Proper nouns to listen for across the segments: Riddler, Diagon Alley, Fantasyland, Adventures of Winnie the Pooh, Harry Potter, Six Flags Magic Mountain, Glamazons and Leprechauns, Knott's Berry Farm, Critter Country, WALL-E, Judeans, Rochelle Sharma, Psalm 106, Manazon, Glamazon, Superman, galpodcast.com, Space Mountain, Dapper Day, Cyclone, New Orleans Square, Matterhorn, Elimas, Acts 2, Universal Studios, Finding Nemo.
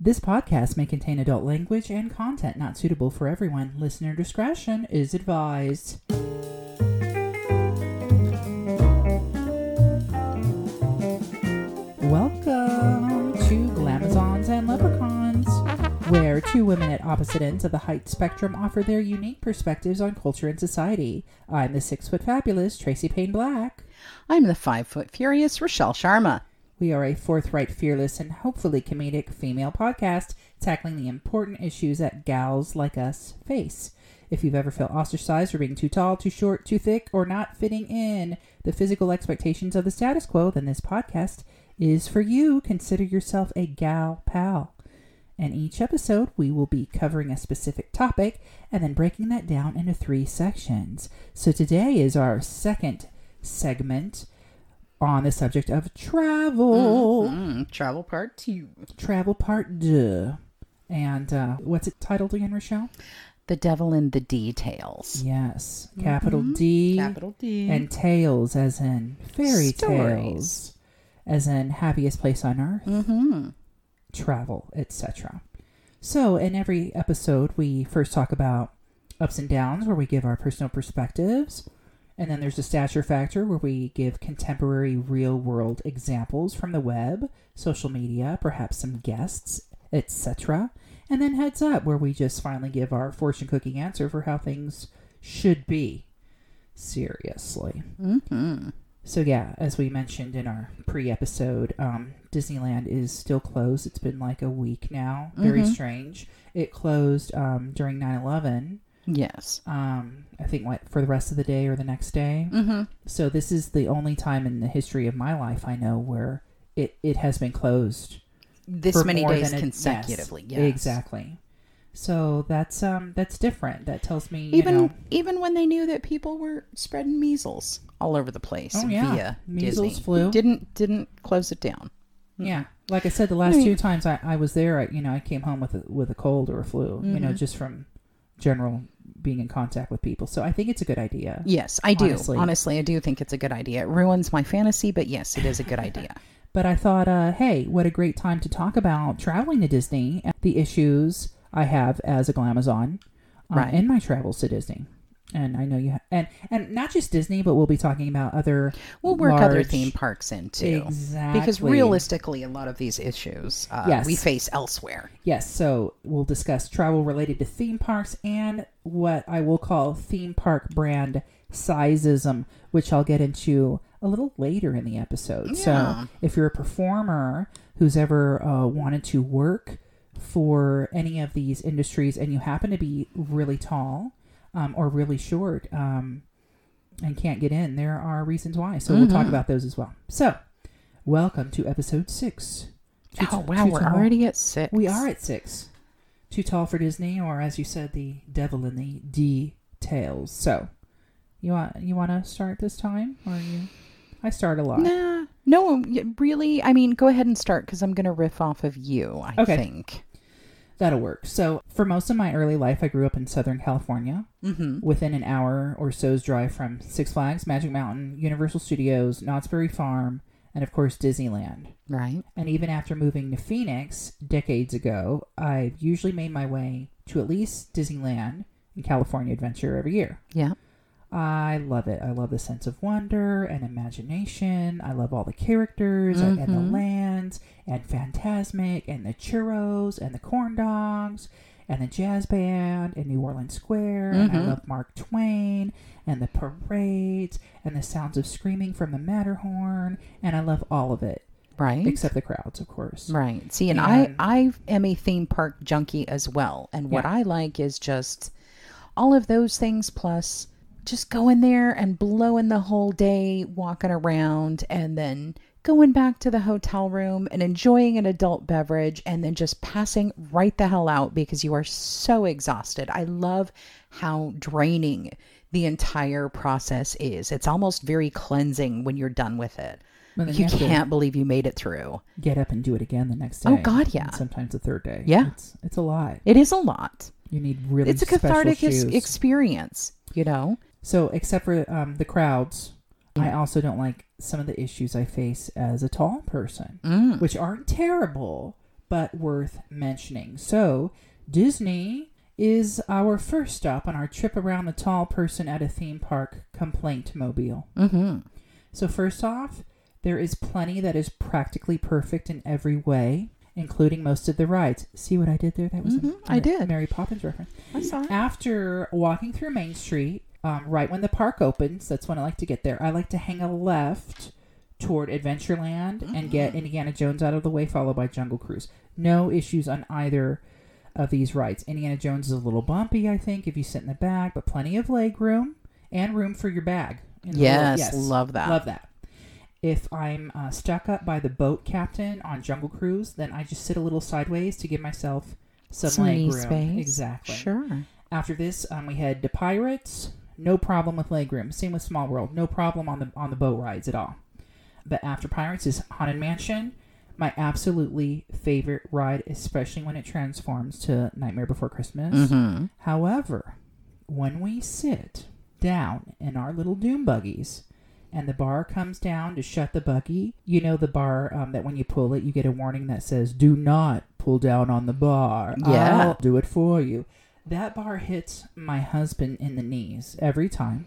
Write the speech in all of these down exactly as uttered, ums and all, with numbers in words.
This podcast may contain adult language and content not suitable for everyone. Listener discretion is advised. Welcome to Glamazons and Leprechauns, where two women at opposite ends of the height spectrum offer their unique perspectives on culture and society. I'm the six-foot fabulous Tracy Payne Black. I'm the five-foot furious Rochelle Sharma. We are a forthright, fearless, and hopefully comedic female podcast tackling the important issues that gals like us face. If you've ever felt ostracized for being too tall, too short, too thick, or not fitting in the physical expectations of the status quo, then this podcast is for you. Consider yourself a gal pal. And each episode, we will be covering a specific topic and then breaking that down into three sections. So today is our second segment on the subject of travel. Mm-hmm. Travel part two. Travel part two. And uh, what's it titled again, Rochelle? The Devil in the Details. Yes. Mm-hmm. Capital D. Capital D. And tales as in fairy stories. Tales. As in happiest place on earth. Mm-hmm. Travel, et cetera. So in every episode, we first talk about ups and downs where we give our personal perspectives. And then there's the stature factor where we give contemporary real world examples from the web, social media, perhaps some guests, et cetera. And then heads up where we just finally give our fortune cookie answer for how things should be. Seriously. Mm-hmm. So yeah, as we mentioned in our pre-episode, um, Disneyland is still closed. It's been like a week now. Mm-hmm. Very strange. It closed um, during nine eleven. Yes. Um, I think what, for the rest of the day or the next day. Mm-hmm. So this is the only time in the history of my life I know where it, it has been closed. This many days consecutively. Yes, yes. Exactly. So that's um that's different. That tells me, even you know, even when they knew that people were spreading measles all over the place. Oh, yeah. Via measles Disney. Flu. Didn't didn't close it down. Yeah. Like I said, the last I mean, two times I, I was there, I, you know, I came home with a, with a cold or a flu, mm-hmm. you know, just from general being in contact with people. So I think it's a good idea. Yes, I do. Honestly, honestly I do think it's a good idea. It ruins my fantasy, but yes, it is a good idea. But I thought, uh, hey, what a great time to talk about traveling to Disney and the issues I have as a Glamazon uh, right. in my travels to Disney. And I know you have, and, and not just Disney, but we'll be talking about other We'll work large... other theme parks in too. Exactly. Because realistically, a lot of these issues uh, yes. we face elsewhere. Yes. So we'll discuss travel related to theme parks and what I will call theme park brand sizeism, which I'll get into a little later in the episode. Yeah. So if you're a performer who's ever uh, wanted to work for any of these industries and you happen to be really tall, Um, or really short um, and can't get in, there are reasons why. So mm-hmm. we'll talk about those as well. So welcome to episode six. Too oh, t- wow. We're tall. Already at six. We are at six. Too tall for Disney, or as you said, the devil in the details. So you want you want to start this time? Or you? I start a lot. Nah, no, really. I mean, go ahead and start because I'm going to riff off of you, I okay. think. That'll work. So for most of my early life, I grew up in Southern California, mm-hmm. within an hour or so's drive from Six Flags, Magic Mountain, Universal Studios, Knott's Berry Farm, and of course, Disneyland. Right. And even after moving to Phoenix decades ago, I usually made my way to at least Disneyland and California Adventure every year. Yeah. I love it. I love the sense of wonder and imagination. I love all the characters, mm-hmm. and the lands and Fantasmic and the churros and the corn dogs and the jazz band and New Orleans Square. Mm-hmm. And I love Mark Twain and the parades and the sounds of screaming from the Matterhorn. And I love all of it. Right. Except the crowds, of course. Right. See, and, and I, I am a theme park junkie as well. And what yeah. I like is just all of those things plus... just going there and blowing the whole day, walking around, and then going back to the hotel room and enjoying an adult beverage, and then just passing right the hell out because you are so exhausted. I love how draining the entire process is. It's almost very cleansing when you're done with it. Well, you can't believe you made it through. Get up and do it again the next day. Oh, God, yeah. And sometimes the third day. Yeah. It's, it's a lot. It is a lot. You need really special shoes. It's a cathartic ex- experience, you know? So, except for um, the crowds, mm. I also don't like some of the issues I face as a tall person, mm. which aren't terrible, but worth mentioning. So Disney is our first stop on our trip around the tall person at a theme park complaint mobile. Mm-hmm. So first off, there is plenty that is practically perfect in every way, including most of the rides. See what I did there? That was mm-hmm, a, a I did. Mary Poppins reference. I saw it. After walking through Main Street, um, right when the park opens, that's when I like to get there. I like to hang a left toward Adventureland mm-hmm. and get Indiana Jones out of the way, followed by Jungle Cruise. No issues on either of these rides. Indiana Jones is a little bumpy, I think, if you sit in the back, but plenty of leg room and room for your bag. Yes, yes, love that. Love that. If I'm uh, stuck up by the boat captain on Jungle Cruise, then I just sit a little sideways to give myself some, some leg room. Space. Exactly. Sure. After this, um, we head to Pirates. No problem with leg room. Same with Small World. No problem on the on the boat rides at all. But after Pirates is Haunted Mansion, my absolutely favorite ride, especially when it transforms to Nightmare Before Christmas. Mm-hmm. However, when we sit down in our little Doom Buggies, and the bar comes down to shut the buggy. You know the bar um, that when you pull it, you get a warning that says, do not pull down on the bar. Yeah. I'll do it for you. That bar hits my husband in the knees every time.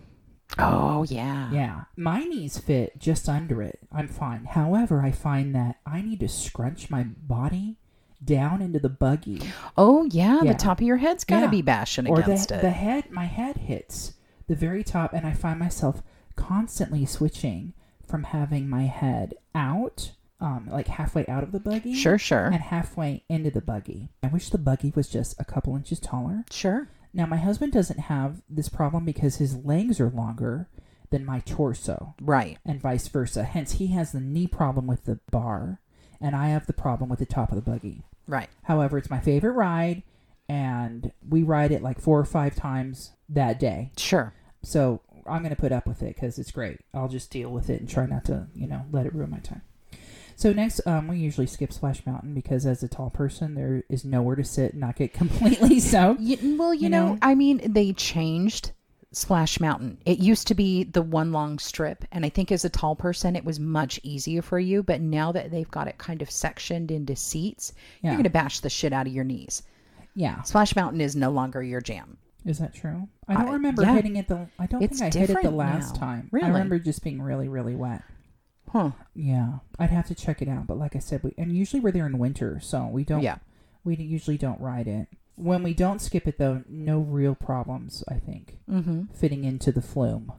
Oh, yeah. Yeah. My knees fit just under it. I'm fine. However, I find that I need to scrunch my body down into the buggy. Oh, yeah. yeah. The top of your head's got to yeah. be bashing or against the, it. The head, my head hits the very top, and I find myself constantly switching from having my head out, um, like halfway out of the buggy. Sure, sure. And halfway into the buggy. I wish the buggy was just a couple inches taller. Sure. Now, my husband doesn't have this problem because his legs are longer than my torso. Right. And vice versa. Hence, he has the knee problem with the bar, and I have the problem with the top of the buggy. Right. However, it's my favorite ride, and we ride it like four or five times that day. Sure. So I'm going to put up with it because it's great. I'll just deal with it and try not to, you know, let it ruin my time. So next, um, we usually skip Splash Mountain because as a tall person, there is nowhere to sit and not get completely soaked. You, well, you, you know, know, I mean, they changed Splash Mountain. It used to be the one long strip. And I think as a tall person, it was much easier for you. But now that they've got it kind of sectioned into seats, yeah. you're going to bash the shit out of your knees. Yeah. Splash Mountain is no longer your jam. Is that true? I don't I, remember yeah. hitting it the... I don't it's think I hit it the last now. Time. Really? I remember just being really, really wet. Huh. Yeah. I'd have to check it out. But like I said, we and usually we're there in winter, so we don't... Yeah. We usually don't ride it. When we don't skip it, though, no real problems, I think, mm-hmm. fitting into the flume.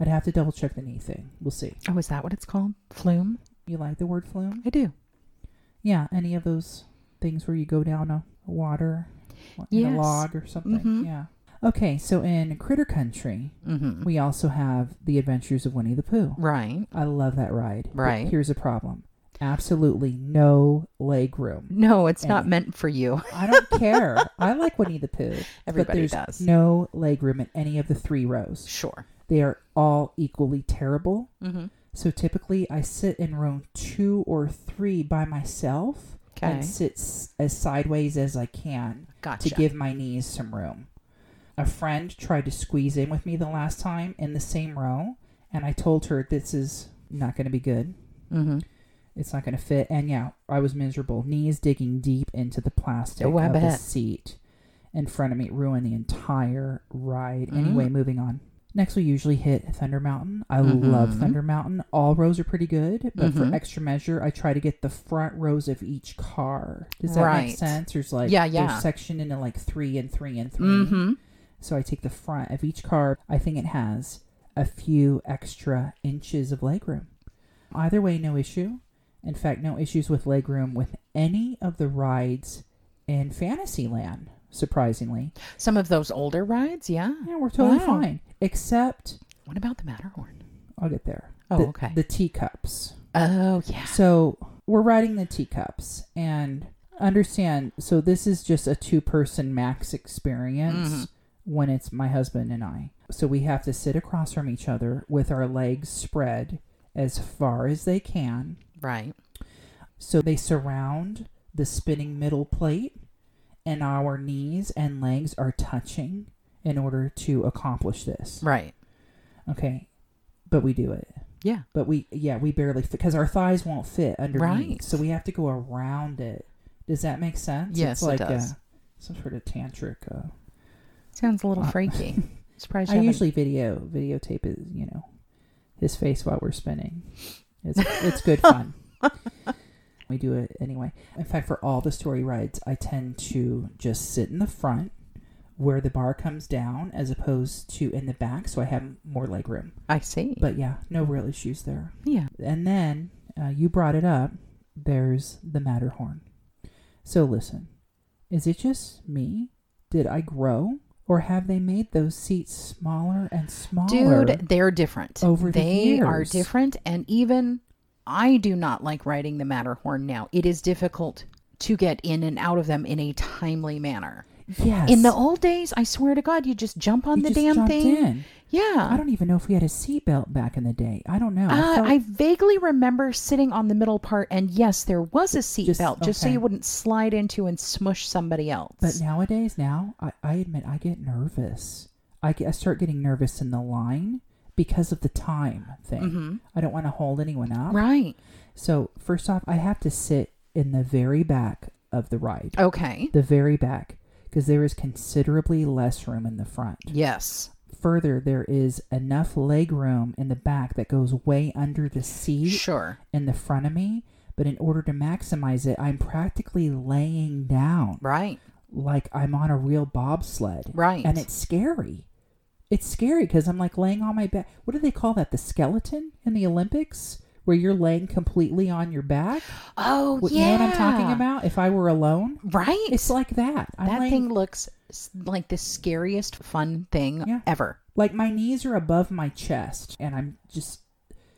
I'd have to double check the knee thing. We'll see. Oh, is that what it's called? Flume? You like the word flume? I do. Yeah. Any of those things where you go down a water... In yes. a log or something. Mm-hmm. Yeah. Okay, so in Critter Country, mm-hmm. we also have The Adventures of Winnie the Pooh. Right. I love that ride. Right. But here's a problem. Absolutely no leg room. No, it's and not meant for you. I don't care. I like Winnie the Pooh. Everybody but there's does. No leg room in any of the three rows. Sure. They are all equally terrible. Mm-hmm. So typically I sit in row two or three by myself. Okay. And sits as sideways as I can gotcha. To give my knees some room. A friend tried to squeeze in with me the last time in the same row, and I told her this is not going to be good. Mm-hmm. It's not going to fit. And yeah, I was miserable. Knees digging deep into the plastic oh, of the seat in front of me. Ruined the entire ride. Mm-hmm. Anyway, moving on. Next, we usually hit Thunder Mountain. I mm-hmm. love Thunder Mountain. All rows are pretty good, but mm-hmm. for extra measure, I try to get the front rows of each car. Does that right. make sense? There's like yeah, yeah. they're sectioned into like three and three and three. Mm-hmm. So I take the front of each car. I think it has a few extra inches of legroom. Either way, no issue. In fact, no issues with legroom with any of the rides in Fantasyland. Surprisingly, some of those older rides, yeah, yeah, we're totally wow. fine. Except, what about the Matterhorn? I'll get there. Oh, the, okay. The teacups. Oh, yeah. So we're riding the teacups, and understand. So this is just a two-person max experience mm-hmm. when it's my husband and I. So we have to sit across from each other with our legs spread as far as they can. Right. So they surround the spinning middle plate. And our knees and legs are touching in order to accomplish this. Right. Okay. But we do it. Yeah. But we, yeah, we barely fit because our thighs won't fit underneath. Right. So we have to go around it Does that make sense? Yes, it's like it does. A, some sort of tantric. Uh, Sounds a little uh, freaky. Surprised I usually video videotape his, you know, his face while we're spinning. It's it's good fun. We do it anyway. In fact, for all the story rides, I tend to just sit in the front where the bar comes down as opposed to in the back, so I have more leg room. I see. But yeah, no real issues there. Yeah. And then uh, you brought it up. There's the Matterhorn. So listen, is it just me? Did I grow? Or have they made those seats smaller and smaller? Dude, they're different. Over the years. They are different. And even I do not like riding the Matterhorn now. It is difficult to get in and out of them in a timely manner. Yes. In the old days, I swear to God, you just jump on you the just damn jumped thing. In. Yeah. I don't even know if we had a seatbelt back in the day. I don't know. I, uh, felt... I vaguely remember sitting on the middle part, and yes, there was a seatbelt just, okay. just so you wouldn't slide into and smush somebody else. But nowadays, now, I, I admit, I get nervous. I, get, I start getting nervous in the line because of the time thing. Mm-hmm. I don't want to hold anyone up. Right. So, first off, I have to sit in the very back of the ride. Okay. The very back. Because there is considerably less room in the front. Yes. Further, there is enough leg room in the back that goes way under the seat. Sure. In the front of me. But in order to maximize it, I'm practically laying down. Right. Like I'm on a real bobsled. Right. And it's scary. It's scary because I'm like laying on my back. What do they call that? The skeleton in the Olympics? Where you're laying completely on your back. Oh, you yeah. You know what I'm talking about? If I were alone. Right. It's like that. I'm that laying... thing looks like the scariest fun thing yeah. ever. Like my knees are above my chest and I'm just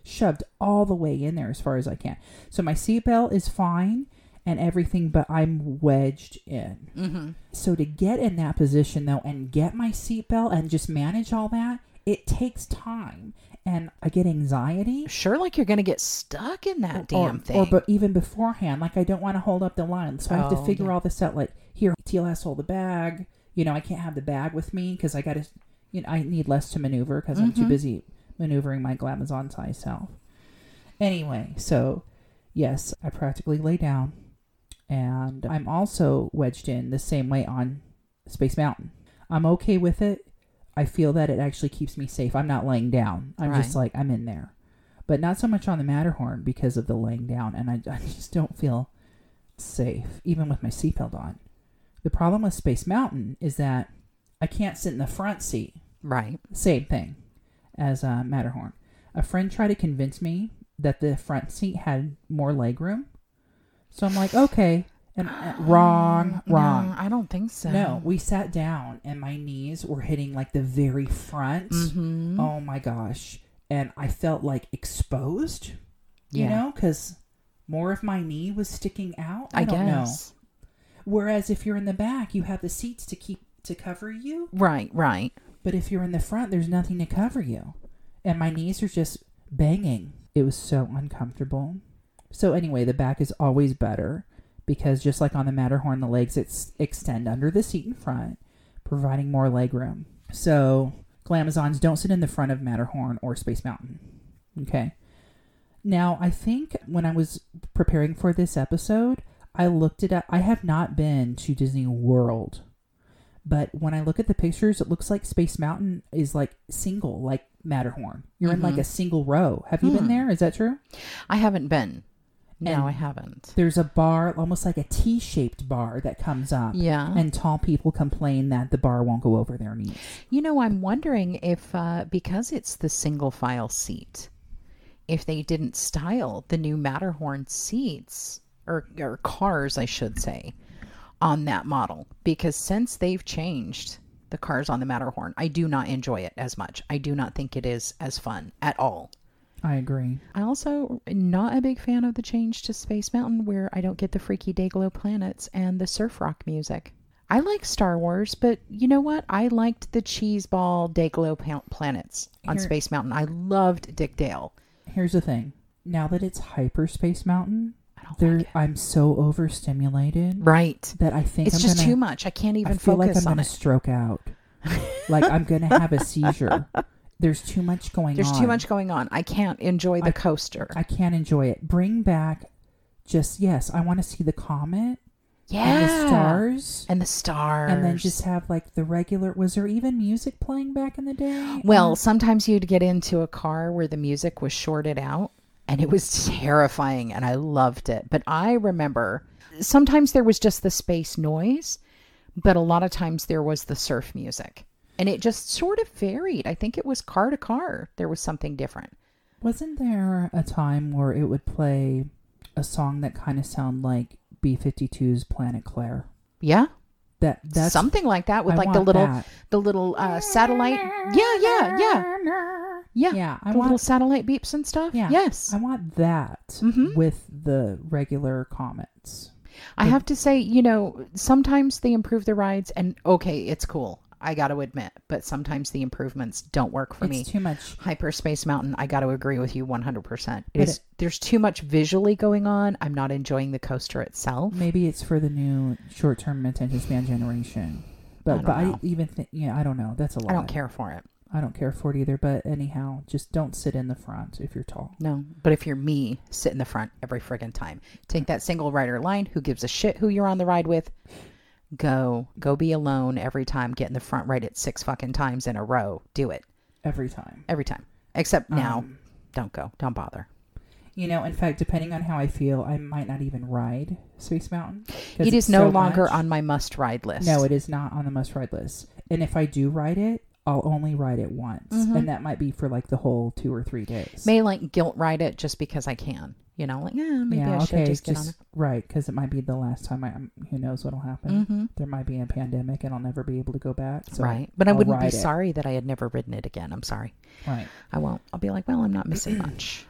shoved all the way in there as far as I can. So my seatbelt is fine and everything, but I'm wedged in. Mm-hmm. So to get in that position though and get my seatbelt and just manage all that, it takes time. And I get anxiety. Sure, like you're going to get stuck in that or, damn thing. Or but even beforehand, like I don't want to hold up the line. So I have oh, to figure yeah. all this out. Like, here, T L S, hold the bag. You know, I can't have the bag with me because I got to, you know, I need less to maneuver because mm-hmm. I'm too busy maneuvering my Glamazon size self. Anyway, so yes, I practically lay down. And I'm also wedged in the same way on Space Mountain. I'm okay with it. I feel that it actually keeps me safe. I'm not laying down. I'm right. just like, I'm in there. But not so much on the Matterhorn because of the laying down. And I, I just don't feel safe, even with my seatbelt on. The problem with Space Mountain is that I can't sit in the front seat. Right. Same thing as uh, Matterhorn. A friend tried to convince me that the front seat had more legroom. So I'm like, okay. And, uh, wrong, wrong. No, I don't think so. No, we sat down and my knees were hitting like the very front. Mm-hmm. Oh my gosh. And I felt like exposed, you yeah. know, because more of my knee was sticking out. I, I don't guess. know. Whereas if you're in the back, you have the seats to keep, to cover you. Right, right. But if you're in the front, there's nothing to cover you. And my knees are just banging. It was so uncomfortable. So anyway, the back is always better. Because just like on the Matterhorn, the legs it's extend under the seat in front, providing more leg room. So Glamazons don't sit in the front of Matterhorn or Space Mountain. Okay. Now, I think when I was preparing for this episode, I looked it up. I have not been to Disney World. But when I look at the pictures, it looks like Space Mountain is like single, like Matterhorn. You're mm-hmm. in like a single row. Have you hmm. been there? Is that true? I haven't been. No, and I haven't. There's a bar, almost like a T-shaped bar that comes up. Yeah. And tall people complain that the bar won't go over their knees. You know, I'm wondering if, uh, because it's the single file seat, if they didn't style the new Matterhorn seats, or, or cars, I should say, on that model. Because since they've changed the cars on the Matterhorn, I do not enjoy it as much. I do not think it is as fun at all. I agree. I also am not a big fan of the change to Space Mountain where I don't get the freaky Dayglow planets and the surf rock music. I like Star Wars, but you know what? I liked the cheeseball Dayglow planets on Here, Space Mountain. I loved Dick Dale. Here's the thing. Now that it's Hyperspace Mountain, I don't there, like it. I'm so overstimulated. Right. That I think it's I'm just gonna, too much. I can't even I feel focus like I'm on gonna it. stroke out. Like I'm going to have a seizure. There's too much going There's on. There's too much going on. I can't enjoy the I, coaster. I can't enjoy it. Bring back just, yes, I want to see the comet Yeah. And the stars. And the stars. And then just have like the regular, was there even music playing back in the day? Well, and sometimes you'd get into a car where the music was shorted out and it was terrifying and I loved it. But I remember sometimes there was just the space noise, but a lot of times there was the surf music. And it just sort of varied. I think it was car to car. There was something different. Wasn't there a time where it would play a song that kind of sounded like B fifty-two's Planet Claire? Yeah. That that's, something like that with I like the little that. the little uh, satellite. Yeah, yeah, yeah. Yeah. Yeah. I the want, little satellite beeps and stuff. Yeah. Yes. I want that mm-hmm. with the regular comments. I the, have to say, you know, sometimes they improve the rides and okay, it's cool. I got to admit, but sometimes the improvements don't work for it's me. It's too much. Hyperspace Mountain, I got to agree with you one hundred percent. It is, it, there's too much visually going on. I'm not enjoying the coaster itself. Maybe it's for the new short-term attention span generation. But I, but I even think, yeah, I don't know. That's a lot. I don't care for it. I don't care for it either. But anyhow, just don't sit in the front if you're tall. No, but if you're me, sit in the front every friggin' time. Take that single rider line. Who gives a shit who you're on the ride with? Go, go be alone every time. Get in the front right at six fucking times in a row. Do it. Every time. Every time. Except now. Um, don't go. Don't bother. You know, in fact, depending on how I feel, I might not even ride Space Mountain. It is no so longer much. on my must-ride list. No, it is not on the must-ride list. And if I do ride it, I'll only ride it once. Mm-hmm. And that might be for like the whole two or three days. May like guilt ride it just because I can. You know, like, yeah, maybe yeah, I should okay, just get just, on it. Right, because it might be the last time. I, who knows what'll happen. Mm-hmm. There might be a pandemic and I'll never be able to go back. So right, but I'll I wouldn't be it. sorry that I had never ridden it again. I'm sorry. Right. I won't. I'll be like, well, I'm not missing much.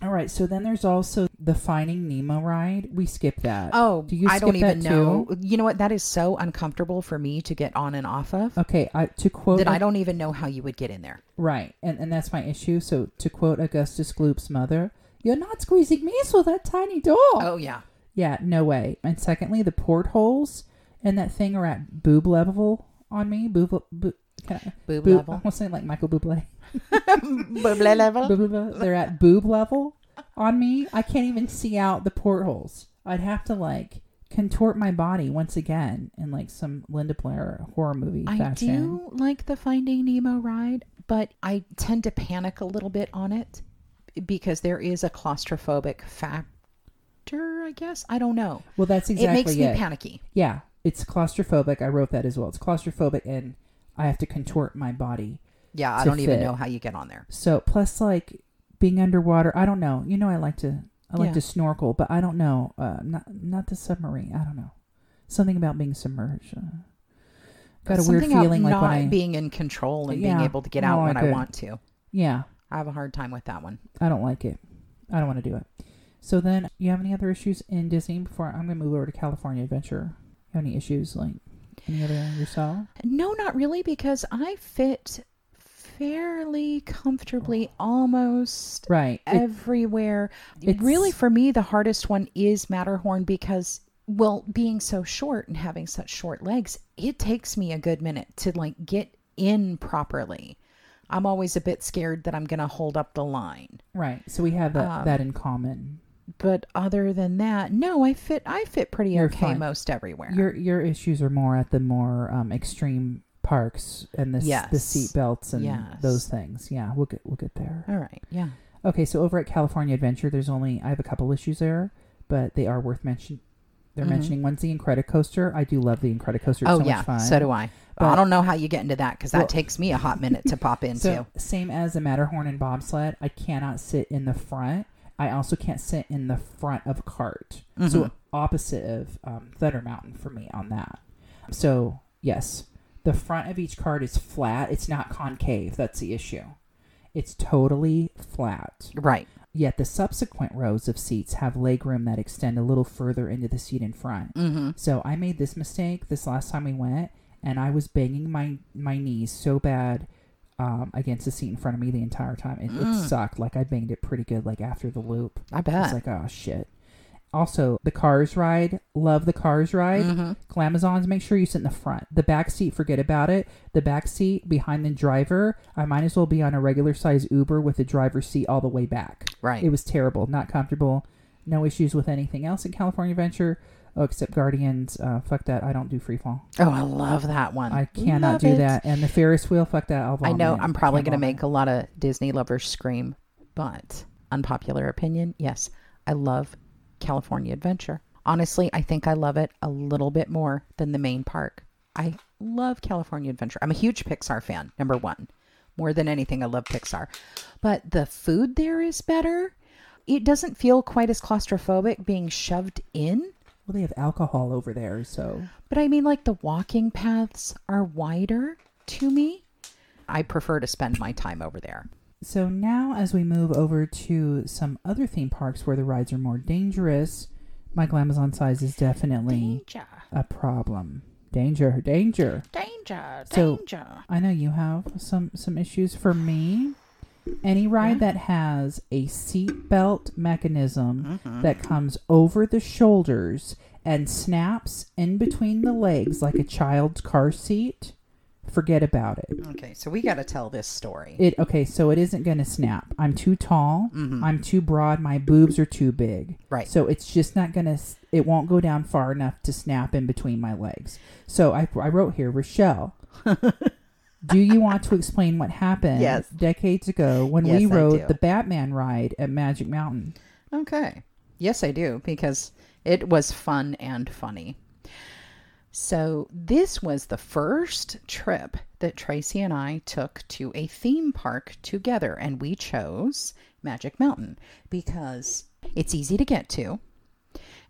All right, so then there's also the Finding Nemo ride. We skipped that. Oh, Do you skip I don't even that know. Too? You know what? That is so uncomfortable for me to get on and off of. Okay, I, to quote... That a, I don't even know how you would get in there. Right, and, and that's my issue. So to quote Augustus Gloop's mother... You're not squeezing me through that tiny door. Oh, yeah. Yeah, no way. And secondly, the portholes and that thing are at boob level on me. Boob, boob, can I, boob, boob level. I was saying like Michael Bublé. Bublé level. Boob, they're at boob level on me. I can't even see out the portholes. I'd have to like contort my body once again in like some Linda Blair horror movie I fashion. I do like the Finding Nemo ride, but I tend to panic a little bit on it. Because there is a claustrophobic factor, I guess. I don't know. Well, that's exactly it. Makes me it. panicky. Yeah. It's claustrophobic. I wrote that as well. It's claustrophobic and I have to contort my body. Yeah. I don't fit. even know how you get on there. So plus like being underwater. I don't know. You know, I like to, I like yeah. to snorkel, but I don't know. Uh, not, not the submarine. I don't know. Something about being submerged. Uh, got a Something weird feeling. Like not when I, being in control and yeah, being able to get out no, when I, I want to. Yeah. I have a hard time with that one. I don't like it. I don't want to do it. So then, you have any other issues in Disney before I'm going to move over to California Adventure? You have any issues like any other yourself? No, not really, because I fit fairly comfortably almost right. everywhere. It, really, for me, the hardest one is Matterhorn because... Well, being so short and having such short legs, it takes me a good minute to like get in properly. I'm always a bit scared that I'm going to hold up the line. Right. So we have that, um, that in common. But other than that, no, I fit I fit pretty You're okay fine. most everywhere. Your your issues are more at the more um, extreme parks and the yes. the seat belts and yes. those things. Yeah, we'll get we'll get there. All right. Yeah. Okay, so over at California Adventure, there's only I have a couple issues there, but they are worth mentioning. They're mm-hmm. mentioning one's the Incredicoaster. I do love the Incredicoaster. It's oh, so yeah. much fun. So do I. But, I don't know how you get into that because that well, takes me a hot minute to pop into. So, same as the Matterhorn and bobsled, I cannot sit in the front. I also can't sit in the front of a cart. Mm-hmm. So opposite of um, Thunder Mountain for me on that. So yes, the front of each cart is flat. It's not concave. That's the issue. It's totally flat. Right. Yet the subsequent rows of seats have legroom that extend a little further into the seat in front. Mm-hmm. So I made this mistake this last time we went. And I was banging my, my knees so bad um, against the seat in front of me the entire time. It, mm. it sucked. Like, I banged it pretty good, like, after the loop. I bet. I was like, oh, shit. Also, the Cars ride. Love the Cars ride. Mm-hmm. Glamazons, make sure you sit in the front. The back seat, forget about it. The back seat, behind the driver, I might as well be on a regular size Uber with the driver's seat all the way back. Right. It was terrible. Not comfortable. No issues with anything else in California Adventure. Oh, except Guardians, uh, fuck that. I don't do free fall. Oh, I love that one. I cannot love do it. that. And the Ferris wheel, fuck that. I'll I know. I'm probably going to make a lot of Disney lovers scream, but unpopular opinion, yes, I love California Adventure. Honestly, I think I love it a little bit more than the main park. I love California Adventure. I'm a huge Pixar fan, number one. More than anything, I love Pixar. But the food there is better. It doesn't feel quite as claustrophobic being shoved in. Well, they have alcohol over there, so. But I mean, like, the walking paths are wider to me. I prefer to spend my time over there. So now as we move over to some other theme parks where the rides are more dangerous, my Glamazon size is definitely danger. a problem. Danger, danger. Danger, so, danger. I know you have some, some issues. For me, any ride yeah. that has a seatbelt mechanism mm-hmm. that comes over the shoulders and snaps in between the legs like a child's car seat, forget about it. Okay, so we got to tell this story. It Okay, so it isn't going to snap. I'm too tall. Mm-hmm. I'm too broad. My boobs are too big. Right. So it's just not going to, it won't go down far enough to snap in between my legs. So I, I wrote here, Rochelle, do you want to explain what happened yes. decades ago when yes, we rode the Batman ride at Magic Mountain? Okay. Yes, I do, because it was fun and funny. So this was the first trip that Tracy and I took to a theme park together, and we chose Magic Mountain because it's easy to get to.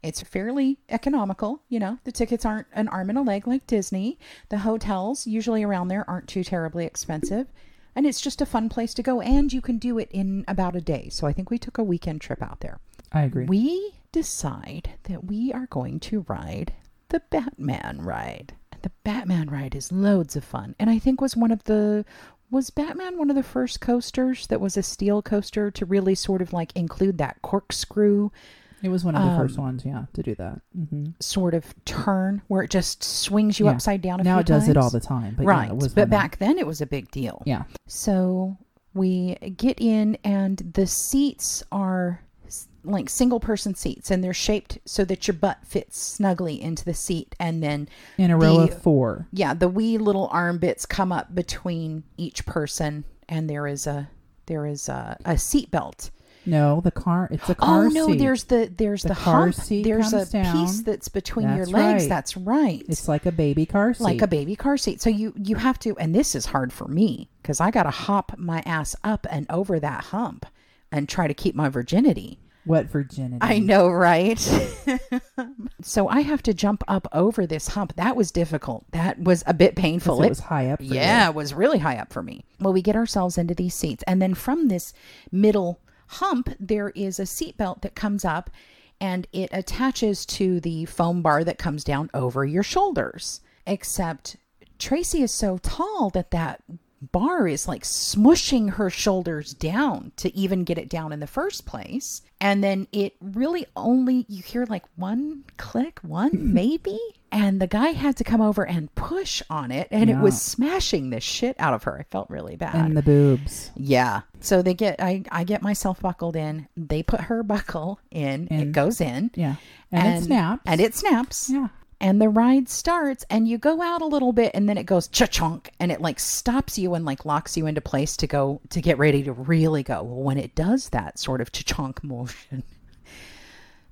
It's fairly economical. You know, the tickets aren't an arm and a leg like Disney. The hotels usually around there aren't too terribly expensive, and it's just a fun place to go, and you can do it in about a day. So I think we took a weekend trip out there. I agree. We decide that we are going to ride the Batman ride. And the Batman ride is loads of fun. And I think was one of the, was Batman one of the first coasters that was a steel coaster to really sort of like include that corkscrew? It was one of the um, first ones, yeah, to do that. Mm-hmm. Sort of turn where it just swings you yeah. upside down a now few Now it does times. It all the time. But right. Yeah, it was but back of... then it was a big deal. Yeah. So we get in and the seats are like single person seats, and they're shaped so that your butt fits snugly into the seat, and then in a row the, of four yeah the wee little arm bits come up between each person, and there is a there is a, a seat belt. No, the car it's a car oh no seat. there's the there's the, the car hump. Seat there's a down. Piece that's between that's your legs right. that's right it's like a baby car seat like a baby car seat so you you have to, and this is hard for me because I gotta hop my ass up and over that hump and try to keep my virginity. What virginity? I know, right? So I have to jump up over this hump. That was difficult. That was a bit painful. It, it was high up for me. Yeah, it was really high up for me. Well, we get ourselves into these seats. And then from this middle hump, there is a seatbelt that comes up, and it attaches to the foam bar that comes down over your shoulders. Except Tracy is so tall that that bar is like smushing her shoulders down to even get it down in the first place. And then it really only, you hear like one click, one maybe. And the guy had to come over and push on it. And yeah. it was smashing the shit out of her. I felt really bad. And the boobs. Yeah. So they get, I, I get myself buckled in. They put her buckle in. in. It goes in. Yeah. And, and it snaps. And it snaps. Yeah. And the ride starts, and you go out a little bit, and then it goes cha-chonk, and it like stops you and like locks you into place to go to get ready to really go. Well, when it does that sort of cha-chonk motion,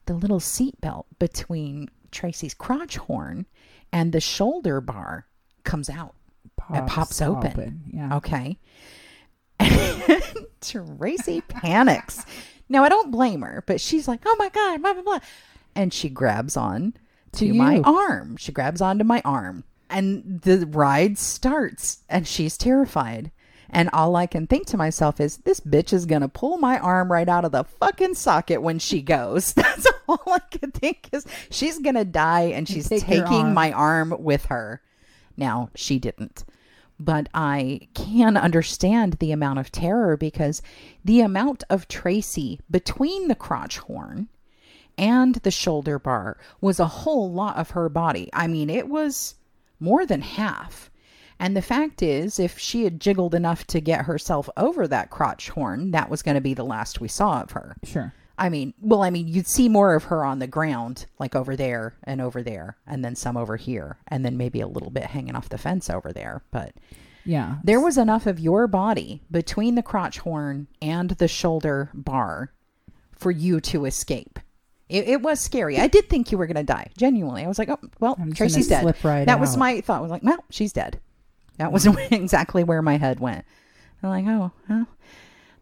the little seatbelt between Tracy's crotch horn and the shoulder bar comes out. Pops it pops open. open. Yeah. Okay. And Tracy panics. Now, I don't blame her, but she's like, oh my God, blah, blah, blah. And she grabs on. To, to my arm. She grabs onto my arm. And the ride starts. And she's terrified. And all I can think to myself is, this bitch is going to pull my arm right out of the fucking socket when she goes. That's all I could think is, she's going to die. And she's taking arm. my arm with her. Now, she didn't. But I can understand the amount of terror, because the amount of Tracy between the crotch horn and the shoulder bar was a whole lot of her body. I mean, it was more than half. And the fact is, if she had jiggled enough to get herself over that crotch horn, that was going to be the last we saw of her. Sure. I mean, well, I mean, you'd see more of her on the ground, like over there and over there, and then some over here, and then maybe a little bit hanging off the fence over there. But yeah, there was enough of your body between the crotch horn and the shoulder bar for you to escape. It, it was scary. I did think you were going to die. Genuinely. I was like, oh, well, I'm Tracy's dead. Slip right that out. Was my thought. I was like, well, she's dead. That was exactly where my head went. I'm like, oh, well,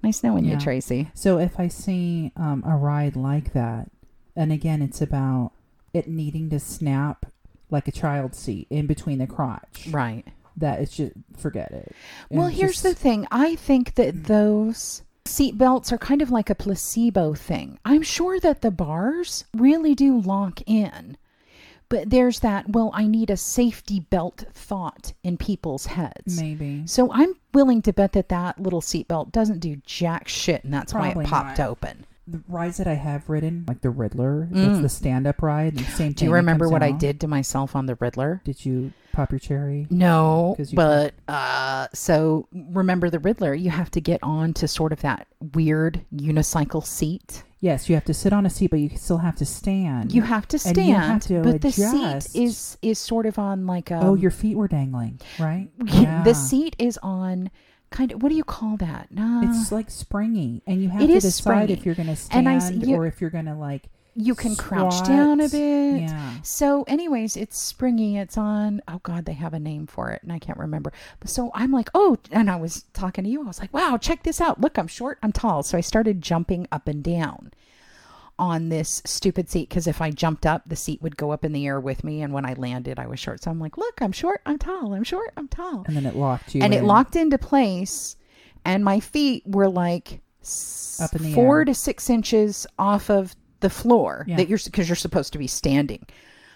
nice knowing yeah. you, Tracy. So if I see um, a ride like that, and again, it's about it needing to snap like a child seat in between the crotch. Right. That it's just, forget it. And well, here's just... the thing. I think that those... seat belts are kind of like a placebo thing. I'm sure that the bars really do lock in, but there's that, well, I need a safety belt thought in people's heads. Maybe. So I'm willing to bet that that little seat belt doesn't do jack shit, and that's probably why it popped not. Open. The rides that I have ridden, like the Riddler, mm. that's the stand-up ride. The same do you remember what I did to myself on the Riddler? Did you pop your cherry? No, you but uh, so remember the Riddler, you have to get on to sort of that weird unicycle seat. Yes, you have to sit on a seat, but you still have to stand. You have to stand, and you have to but adjust. The seat is, is sort of on like a... Oh, your feet were dangling, right? Yeah. The seat is on... Kind of, what do you call that? No, it's like springy, and you have it to decide springy. If you're going to stand and I, you, or if you're going to like. You can squat. Crouch down a bit. Yeah. So, anyways, it's springy. It's on. Oh God, they have a name for it, and I can't remember. But so I'm like, oh, and I was talking to you. I was like, wow, check this out. Look, I'm short. I'm tall. So I started jumping up and down on this stupid seat, because if I jumped up, the seat would go up in the air with me, and when I landed I was short. So I'm like, look, I'm short, I'm tall, I'm short, I'm tall. And then it locked you and in. It locked into place, and my feet were like up in the four air. To six inches off of the floor yeah. that you're because you're supposed to be standing.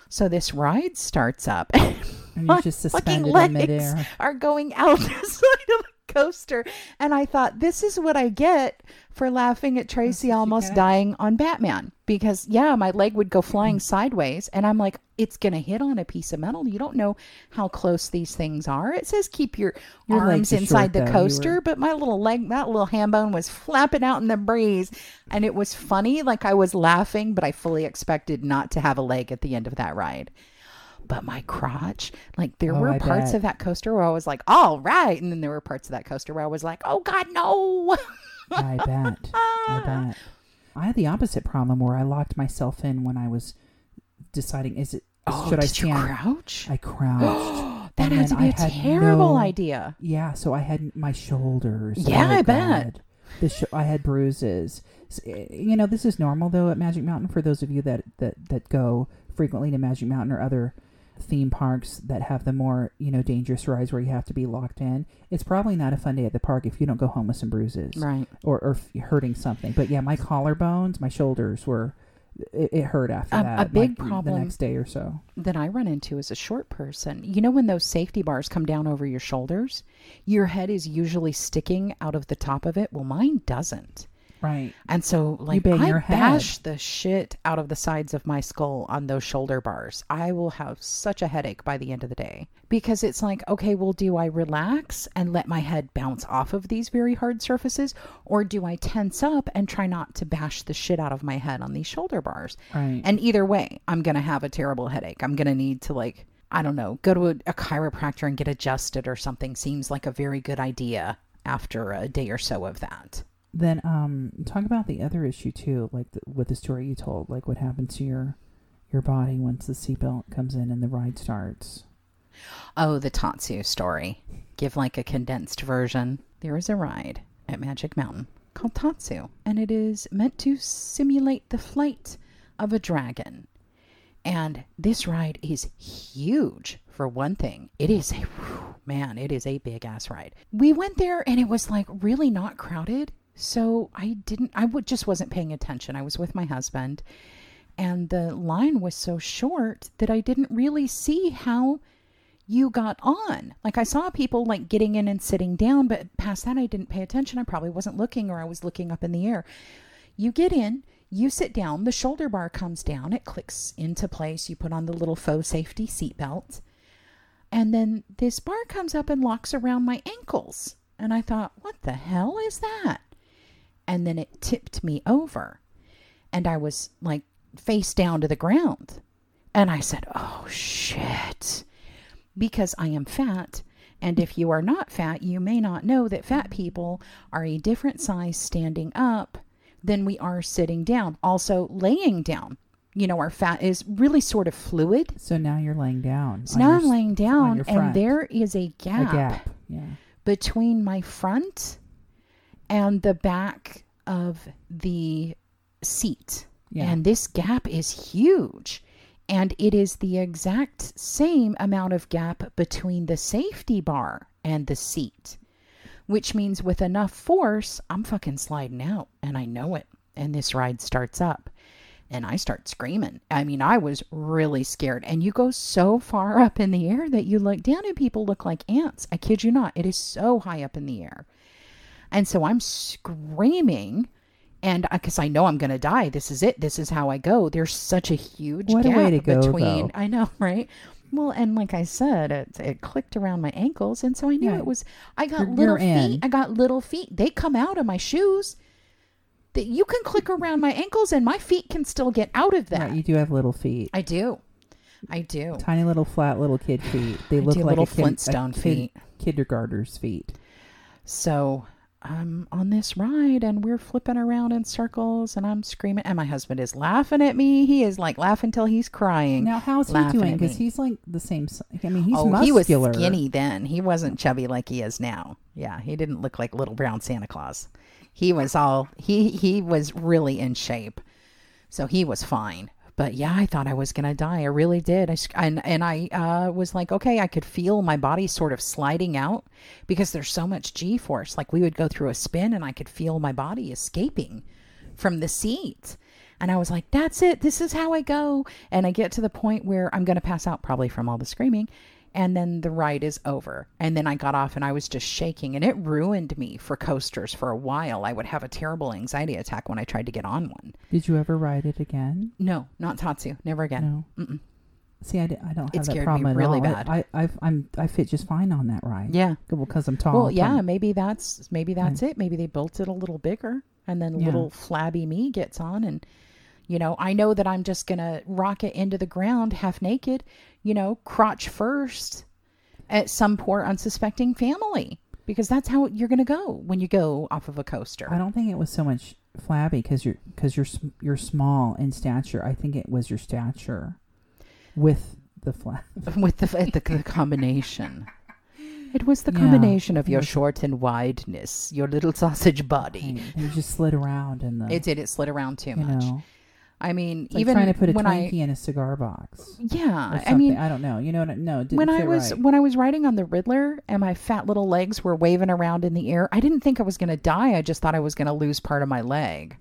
So this ride starts up and you're just suspended fucking legs in midair. Are going out the side of coaster, and I thought, this is what I get for laughing at Tracy almost dying on Batman, because yeah, my leg would go flying sideways, and I'm like, it's gonna hit on a piece of metal. You don't know how close these things are. It says keep your, your arms inside short, the coaster, were... but my little leg, that little ham bone was flapping out in the breeze, and it was funny. Like, I was laughing, but I fully expected not to have a leg at the end of that ride. But my crotch, like there oh, were I parts bet. Of that coaster where I was like, all right. And then there were parts of that coaster where I was like, oh God, no. I bet. I bet. I had the opposite problem where I locked myself in when I was deciding, is it, oh, should I stand? Did you crouch? I crouched. That had to be I a terrible no, idea. Yeah. So I had my shoulders. Yeah, oh, I God. Bet. The sh- I had bruises. So, you know, this is normal though at Magic Mountain for those of you that, that, that go frequently to Magic Mountain or other theme parks that have the more, you know, dangerous rides where you have to be locked in. It's probably not a fun day at the park if you don't go home with some bruises, right? Or, or hurting something. But yeah, my collarbones, my shoulders were, it, it hurt after a, that. A big like, problem the next day or so that I run into as a short person. You know, when those safety bars come down over your shoulders, your head is usually sticking out of the top of it. Well, mine doesn't. Right. And so like I your bashed the shit out of the sides of my skull on those shoulder bars. I will have such a headache by the end of the day, because it's like, okay, well, do I relax and let my head bounce off of these very hard surfaces, or do I tense up and try not to bash the shit out of my head on these shoulder bars? Right. And either way, I'm going to have a terrible headache. I'm going to need to like, I don't know, go to a, a chiropractor and get adjusted or something. Seems like a very good idea after a day or so of that. Then um, talk about the other issue too, like the, with the story you told, like what happened to your your body once the seatbelt comes in and the ride starts. Oh, the Tatsu story. Give like a condensed version. There is a ride at Magic Mountain called Tatsu, and it is meant to simulate the flight of a dragon. And this ride is huge for one thing. It is a, whew, man, it is a big ass ride. We went there and it was like really not crowded. So I didn't, I would, just wasn't paying attention. I was with my husband, and the line was so short that I didn't really see how you got on. Like, I saw people like getting in and sitting down, but past that I didn't pay attention. I probably wasn't looking, or I was looking up in the air. You get in, you sit down, the shoulder bar comes down, it clicks into place. You put on the little faux safety seatbelt, and then this bar comes up and locks around my ankles. And I thought, what the hell is that? And then it tipped me over. and I was like face down to the ground. And I said, oh, shit, because I am fat. And if you are not fat, you may not know that fat people are a different size standing up than we are sitting down. Also laying down. You know, our fat is really sort of fluid. So now you're laying down. So now your, I'm laying down, and there is a gap, a gap. Yeah. between my front and the back of the seat. Yeah. And this gap is huge. And it is the exact same amount of gap between the safety bar and the seat, which means with enough force, I'm fucking sliding out, and I know it. And this ride starts up. And I start screaming. I mean, I was really scared. And you go so far up in the air that you look down and people look like ants. I kid you not. It is so high up in the air. And so I'm screaming. And because I, I know I'm going to die. This is it. This is how I go. There's such a huge what gap a way to go, between. Though. I know, right? Well, and like I said, it, it clicked around my ankles. And so I knew yeah. it was, I got you're, little you're feet. In. I got little feet. They come out of my shoes. That you can click around my ankles and my feet can still get out of that. Right, you do have little feet. I do. I do. Tiny little flat little kid feet. They I look like little a kid, Flintstone a feet. Kid, kindergartner's feet. So I'm on this ride and we're flipping around in circles and I'm screaming. And my husband is laughing at me. He is like laughing till he's crying. Now, how's he doing? Because he's like the same. I mean, he's oh, muscular. He was skinny then. He wasn't chubby like he is now. Yeah, he didn't look like little brown Santa Claus. He was all, he, he was really in shape. So he was fine. But yeah, I thought I was going to die. I really did. I, and, and I uh, was like, okay, I could feel my body sort of sliding out because there's so much G-force. Like we would go through a spin and I could feel my body escaping from the seat. And I was like, that's it. This is how I go. And I get to the point where I'm going to pass out probably from all the screaming. And then the ride is over. And then I got off and I was just shaking. And it ruined me for coasters for a while. I would have a terrible anxiety attack when I tried to get on one. Did you ever ride it again? No, not Tatsu. Never again. No. Mm-mm. See, I, did, I don't have it that problem at really all. Bad. I, I, I'm, I fit just fine on that ride. Yeah. Well, because I'm tall. Well, yeah, I'm, maybe that's, maybe that's yeah. it. Maybe they built it a little bigger. And then yeah. little flabby me gets on and... You know, I know that I'm just going to rocket into the ground half naked, you know, crotch first at some poor unsuspecting family, because that's how you're going to go when you go off of a coaster. I don't think it was so much flabby because you're, because you're, you're small in stature. I think it was your stature with the flab. With the, the, the combination. It was the combination yeah, of your was, short and wideness, your little sausage body. And it just slid around. In the, it did. It slid around too much. Know. I mean, like even trying to put a Twinkie in a cigar box. Yeah, I mean, I don't know. You know what? I, no, didn't when I was right. when I was riding on the Riddler and my fat little legs were waving around in the air, I didn't think I was going to die. I just thought I was going to lose part of my leg.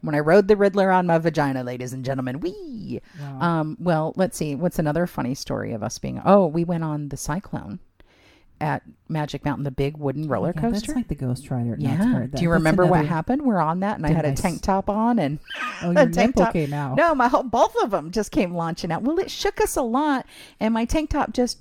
When I rode the Riddler on my vagina, ladies and gentlemen, wee. Wow. Um, well, let's see. What's another funny story of us being? Oh, we went on the Cyclone at Magic Mountain, the big wooden roller yeah, coaster. That's like the Ghost Rider. Yeah. That, Do you remember another... what happened? We're on that, and I had I... a tank top on, and oh, your tank top came out. No, my whole both of them just came launching out. Well, it shook us a lot, and my tank top just.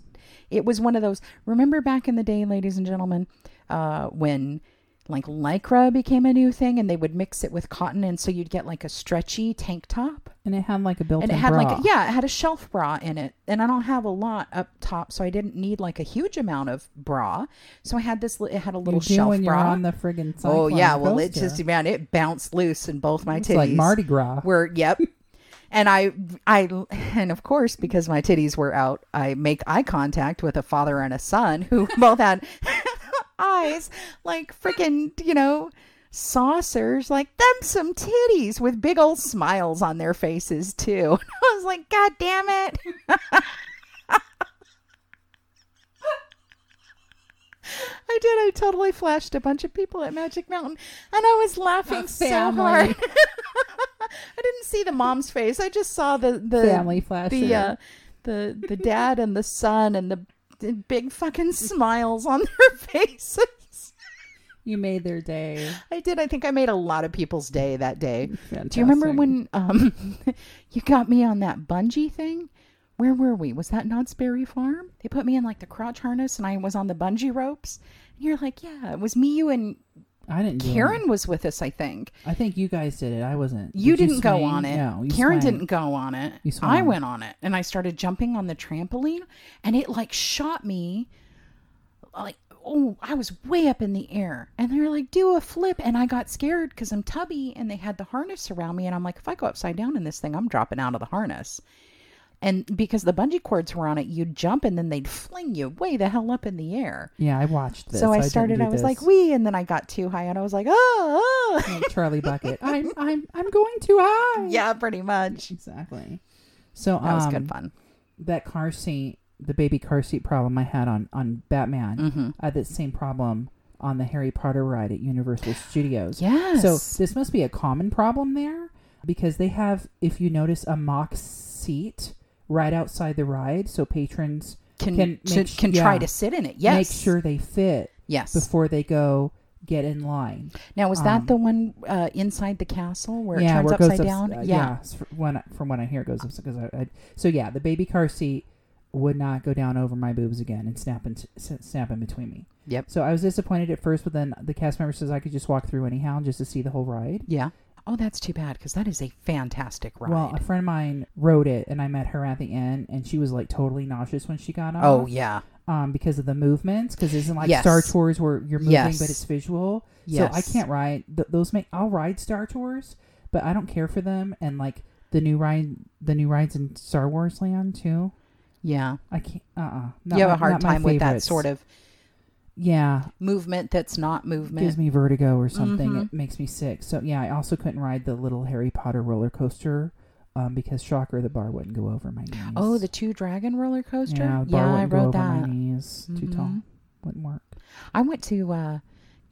It was one of those. Remember back in the day, ladies and gentlemen, uh, when like lycra became a new thing, and they would mix it with cotton, and so you'd get like a stretchy tank top. And it had like a built-in bra. And it had bra. like, a, yeah, it had a shelf bra in it. And I don't have a lot up top, so I didn't need like a huge amount of bra. So I had this, it had a little you do shelf when bra. You're on the friggin' cyclone. Oh, yeah. Well, it just, man, it bounced loose in both my it's titties. Like Mardi Gras. Were, yep. And I, I, and of course, because my titties were out, I make eye contact with a father and a son who both had eyes like freaking, you know, saucers, like them some titties with big old smiles on their faces too. I was like, God damn it. I did. I totally flashed a bunch of people at Magic Mountain and I was laughing oh, so hard. I didn't see the mom's face. I just saw the, the family flash. The, uh, the, the dad and the son and the, the big fucking smiles on their faces. You made their day. I did. I think I made a lot of people's day that day. Fantastic. Do you remember when um, you got me on that bungee thing? Where were we? Was that Knott's Berry Farm? They put me in like the crotch harness and I was on the bungee ropes. And you're like, yeah, it was me, you, and I didn't. Karen was with us, I think. I think you guys did it. I wasn't. You didn't go on it. No, Karen didn't go on it. I went on it, and I started jumping on the trampoline, and it like shot me. Like, oh, I was way up in the air, and they were like, "Do a flip," and I got scared because I'm tubby, and they had the harness around me, and I'm like, if I go upside down in this thing, I'm dropping out of the harness. And because the bungee cords were on it, you'd jump and then they'd fling you way the hell up in the air. Yeah, I watched this. So I started, I, I was this. like, wee, and then I got too high and I was like, oh, oh. Like Charlie Bucket. I'm, I'm, I'm going too high. Yeah, pretty much. Exactly. So that um, was good fun. That car seat, the baby car seat problem I had on, on Batman, mm-hmm. I had that same problem on the Harry Potter ride at Universal Studios. Yes. So this must be a common problem there because they have, if you notice, a mock seat right outside the ride, so patrons can can, make, to, can yeah, try to sit in it. Yes, make sure they fit. Yes, before they go get in line. Now, is that um, the one uh, inside the castle where yeah, it turns where upside up, down? Uh, yeah, yeah when, from what I hear, it goes upside down. So yeah, the baby car seat would not go down over my boobs again and snap in, snap in between me. Yep. So I was disappointed at first, but then the cast member says I could just walk through anyhow just to see the whole ride. Yeah. Oh, that's too bad because that is a fantastic ride. Well, a friend of mine rode it and I met her at the end and she was like totally nauseous when she got on. Oh, yeah. Um, because of the movements. Because it's like yes. Star Tours where you're moving, yes. but it's visual. Yes. So I can't ride. Th- those make, I'll ride Star Tours, but I don't care for them. And like the new ride, the new rides in Star Wars Land too. Yeah. I can't. Uh-uh. Not you have my, a hard time with that sort of. Yeah. Movement that's not movement. Gives me vertigo or something. Mm-hmm. It makes me sick. So, yeah, I also couldn't ride the little Harry Potter roller coaster um, because, shocker, the bar wouldn't go over my knees. Oh, the two dragon roller coaster? Yeah, the bar yeah I rode that. My knees. Mm-hmm. Too tall. Wouldn't work. I went to uh,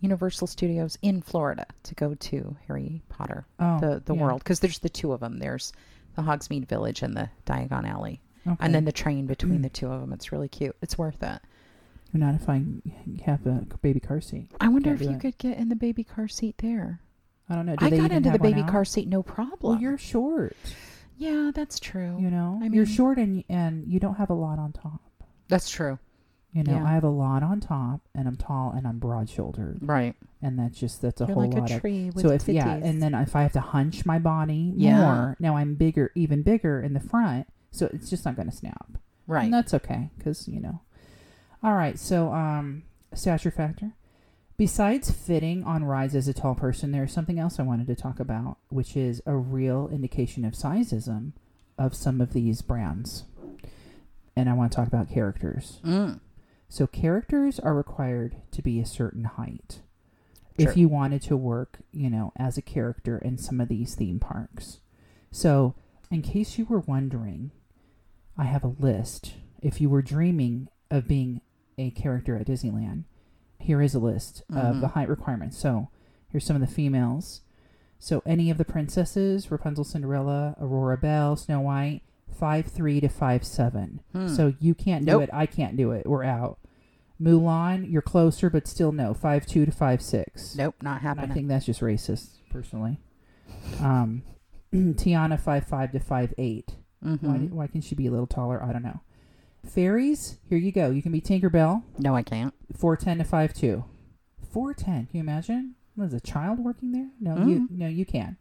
Universal Studios in Florida to go to Harry Potter, oh, the, the yeah. world, because there's the two of them. There's the Hogsmeade Village and the Diagon Alley. Okay. And then the train between the two of them. It's really cute. It's worth it. Not if I have a baby car seat. I wonder Can't if you that. could get in the baby car seat there. I don't know. Do I they got into the baby out? car seat, no problem. Well, you're short. Yeah, that's true. You know, I mean, you're short and and you don't have a lot on top. That's true. You know, yeah. I have a lot on top, and I'm tall and I'm broad shouldered. Right. And that's just that's a you're whole like lot a tree of. With so if titties. yeah, and then if I have to hunch my body yeah. more, now I'm bigger, even bigger in the front, so it's just not going to snap. Right. And that's okay because you know. All right, so um, stature factor. Besides fitting on rides as a tall person, there's something else I wanted to talk about, which is a real indication of sizeism of some of these brands. And I want to talk about characters. Mm. So characters are required to be a certain height. Sure. If you wanted to work, you know, as a character in some of these theme parks. So in case you were wondering, I have a list. If you were dreaming of being a character at Disneyland, here is a list mm-hmm. of the height requirements. So here's some of the females. So any of the princesses, Rapunzel, Cinderella, Aurora, Belle, Snow White, five three to five seven. Hmm. So you can't do nope. it. I can't do it. We're out. Mulan, you're closer, but still no. five two to five six. Nope, not happening. I think that's just racist, personally. Um, Tiana, five five to five eight. Mm-hmm. Why, why can she be a little taller? I don't know. Fairies, here you go. You can be Tinkerbell. No, I can't. four ten to five two. four ten. Can you imagine? Was a child working there? No, mm. you no, you can.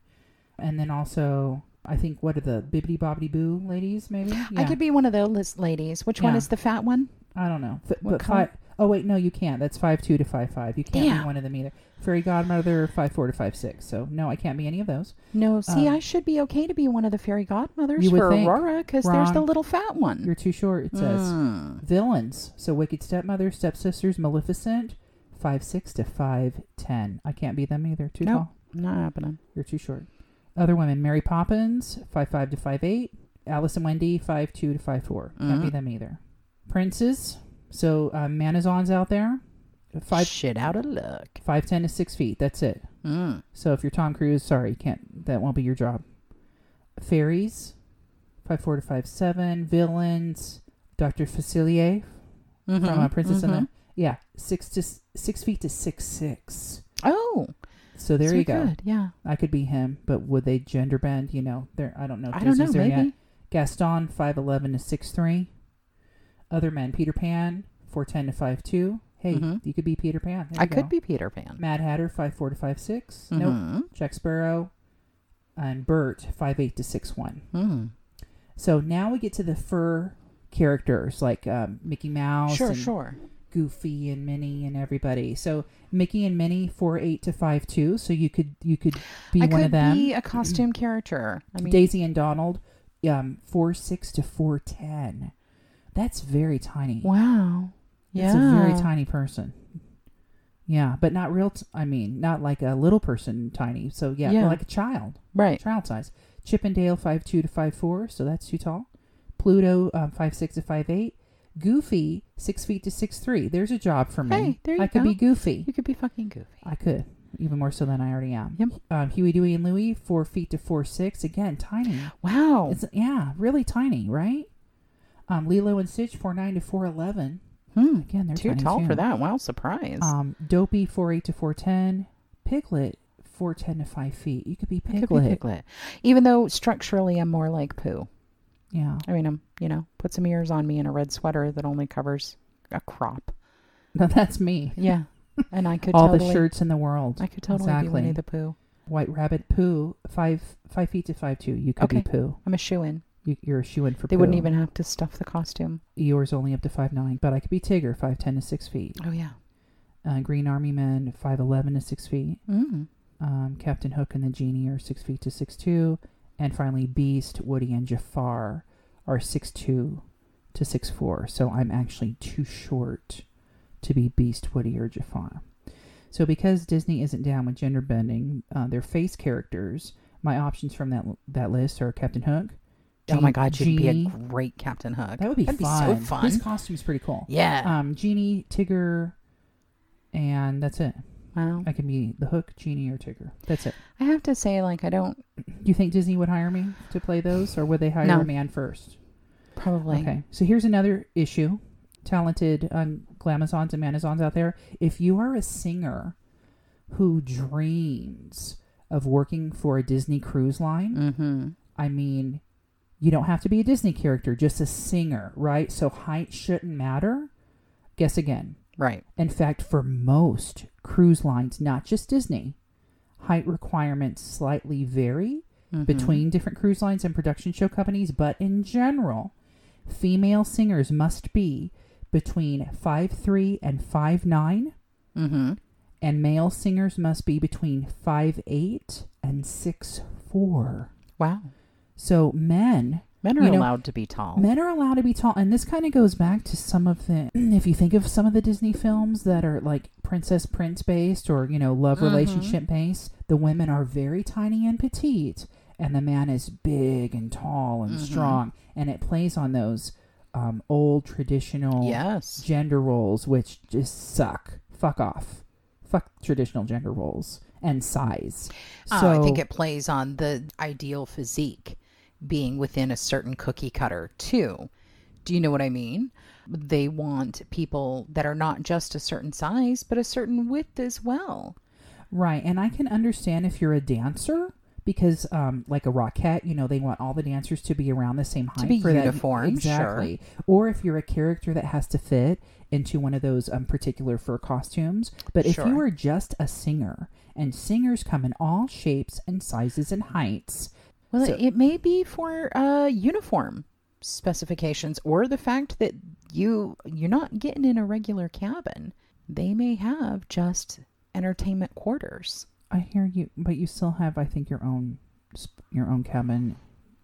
And then also, I think, what are the Bibbidi Bobbidi Boo ladies, maybe? Yeah. I could be one of those ladies. Which yeah. one is the fat one? I don't know. F- but five, oh, wait, no, you can't. That's five two to five five. You can't yeah. be one of them either. Fairy Godmother, five four to five six. So, no, I can't be any of those. No, see, um, I should be okay to be one of the Fairy Godmothers for Aurora because there's the little fat one. You're too short, it says. Mm. Villains. So, Wicked Stepmother, Stepsisters, Maleficent, five six to five ten. I can't be them either. Too nope, tall. Not happening. You're too short. Other women, Mary Poppins, five five to five eight. Alice and Wendy, five two to five four. Can't mm. be them either. Princes. So, uh, Manazons out there. Five, Shit out of luck. five ten to six feet. That's it. Mm. So if you're Tom Cruise, sorry, can't. That won't be your job. Fairies, five four to five seven. Villains, Doctor Facilier mm-hmm. from uh, Princess mm-hmm. and the yeah, six to six feet to six six. Oh, so there so you go. Good. Yeah, I could be him, but would they gender bend? You know, there. I don't know. If I don't know. Maybe yet. Gaston, five eleven to six three. Other men, Peter Pan, four ten to five two. Hey, mm-hmm. you could be Peter Pan. There I could go. be Peter Pan. Mad Hatter, five four to five six. Mm-hmm. Nope. Jack Sparrow and Bert, five eight to six one. Mm-hmm. So now we get to the fur characters like um, Mickey Mouse. Sure, and sure. Goofy and Minnie and everybody. So Mickey and Minnie, four eight to five two. So you could you could be I one could of them. Be a costume character. I mean, Daisy and Donald, um, four six to four ten. That's very tiny. Wow. Yeah. It's a very tiny person. Yeah, but not real. T- I mean, not like a little person tiny. So yeah, yeah. like a child. Right. Child size. Chippendale, five two to five four. So that's too tall. Pluto, um, five six to five eight. Goofy, six feet to six three. There's a job for me. Hey, there you I go. could be Goofy. You could be fucking Goofy. I could. Even more so than I already am. Yep. Um, Huey, Dewey, and Louie, four feet to four six. Again, tiny. Wow. It's, yeah, really tiny, right? Um, Lilo and Stitch, four nine to four eleven. Hmm. Again, they're too tall too. for that. Wow, surprise. Um, Dopey, four eight to four ten. Piglet, four ten to five feet. You could be Piglet. I could be Piglet. Even though structurally I'm more like Pooh. Yeah. I mean, I'm, you know, put some ears on me and a red sweater that only covers a crop. Now that's me. Yeah. And I could All totally, the shirts in the world. I could totally exactly. be Winnie the Pooh. White Rabbit Pooh, five five feet to five two. You could okay. be Pooh. I'm a shoo-in. You, you're a shoo-in for Pooh. They wouldn't even have to stuff the costume. Eeyore's only up to five nine, but I could be Tigger, five ten to six feet. Oh, yeah. Uh, Green Army Men, five eleven to six feet. Mm. Um, Captain Hook and the Genie are six feet to six two. And finally, Beast, Woody, and Jafar are six two to six four. So I'm actually too short to be Beast, Woody, or Jafar. So because Disney isn't down with gender bending, uh, their face characters, my options from that that list are Captain Hook. G- oh my God, you'd be a great Captain Hook. That would be That'd fun. That'd be so fun. His costume's pretty cool. Yeah. Um, Genie, Tigger, and that's it. Wow. I can be the Hook, Genie, or Tigger. That's it. I have to say, like, I don't... You think Disney would hire me to play those? Or would they hire no. a man first? Probably. Okay. So here's another issue. Talented um, Glamazons and Manazons out there. If you are a singer who dreams of working for a Disney cruise line, mm-hmm. I mean, you don't have to be a Disney character. Just a singer, right? So height shouldn't matter. Guess again. Right. In fact, for most cruise lines, not just Disney, height requirements slightly vary mm-hmm. between different cruise lines and production show companies. But in general, female singers must be between five three and five nine. Mm-hmm. And male singers must be between five eight and six four. Wow. So men... Men are you know, allowed to be tall. Men are allowed to be tall. And this kind of goes back to some of the, if you think of some of the Disney films that are like Princess Prince based or, you know, love mm-hmm. relationship based, the women are very tiny and petite and the man is big and tall and mm-hmm. strong. And it plays on those um, old traditional yes. gender roles, which just suck. Fuck off. Fuck traditional gender roles and size. Oh, so, I think it plays on the ideal physique. Being within a certain cookie cutter too. Do you know what I mean? They want people that are not just a certain size, but a certain width as well. Right. And I can understand if you're a dancer because um, like a Rockette, you know, they want all the dancers to be around the same height. To be for uniform. That. Exactly. Sure. Or if you're a character that has to fit into one of those um, particular fur costumes. But sure. if you are just a singer and singers come in all shapes and sizes and heights, well, so, it may be for uh, uniform specifications or the fact that you, you're not getting in a regular cabin. They may have just entertainment quarters. I hear you, but you still have, I think, your own your own cabin.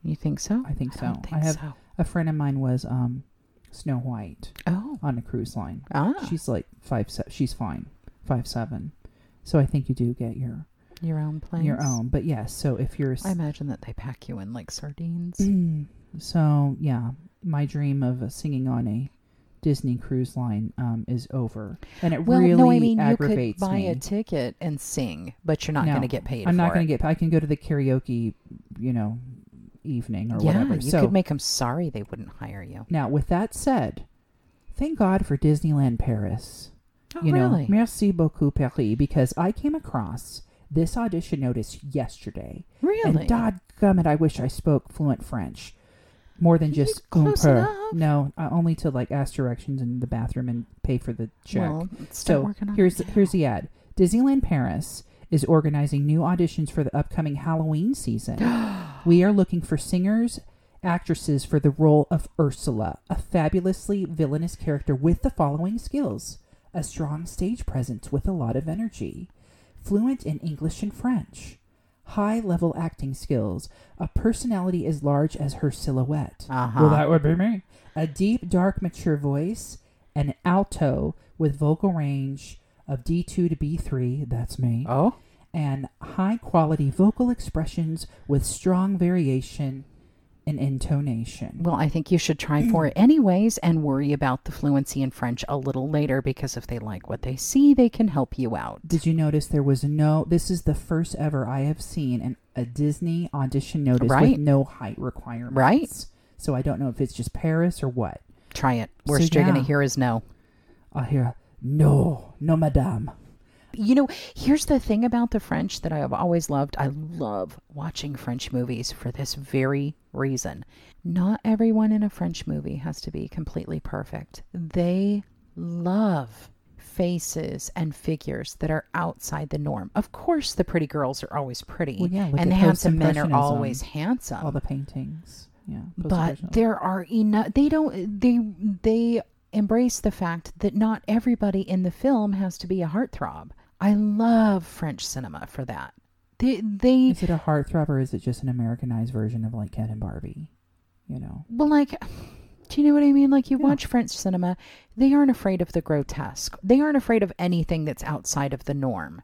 You think so? I think I so. Don't think I have so. A friend of mine was um, Snow White oh. on a cruise line. Ah. She's like five. Se- she's fine, five seven. So I think you do get your. Your own plans. Your own. But yes, yeah, so if you're... I imagine that they pack you in like sardines. Mm. So, yeah, my dream of singing on a Disney cruise line um, is over. And it well, really no, I mean, aggravates me. You could buy me. a ticket and sing, but you're not no, going to get paid I'm for not going to get paid. I can go to the karaoke, you know, evening or yeah, whatever. Yeah, you so, could make them sorry they wouldn't hire you. Now, with that said, thank God for Disneyland Paris. Oh, you really? Know, merci beaucoup, Paris, because I came across... this audition notice yesterday. Really? And dadgummit, I wish I spoke fluent French. more than just compare. No, uh, only to like ask directions in the bathroom and pay for the check. Well, so here's here's the ad. Disneyland Paris is organizing new auditions for the upcoming Halloween season. We are looking for singers, actresses for the role of Ursula, a fabulously villainous character with the following skills: a strong stage presence with a lot of energy, fluent in English and French, high-level acting skills, a personality as large as her silhouette. Uh-huh. Well, that would be me. A deep, dark, mature voice, an alto with vocal range of D two to B three, that's me, oh, and high-quality vocal expressions with strong variation in intonation. Well, I think you should try for it anyways and worry about the fluency in French a little later, because if they like what they see, they can help you out. Did you notice there was no, this is the first ever I have seen an, a Disney audition notice right. with no height requirements. Right. So I don't know if it's just Paris or what. Try it. Worst so, yeah. you're going to hear is no. I'll hear no, no madame. You know, here's the thing about the French that I have always loved. I love watching French movies for this very reason. Not everyone in a French movie has to be completely perfect. They love faces and figures that are outside the norm. Of course, the pretty girls are always pretty. Well, yeah, and the handsome men are always handsome. All the paintings. Yeah, but there are enough. They don't, they, they embrace the fact that not everybody in the film has to be a heartthrob. I love French cinema for that. They, they Is it a heartthrob or is it just an Americanized version of like Ken and Barbie? You know? Well, like, do you know what I mean? Like you yeah. watch French cinema, they aren't afraid of the grotesque. They aren't afraid of anything that's outside of the norm.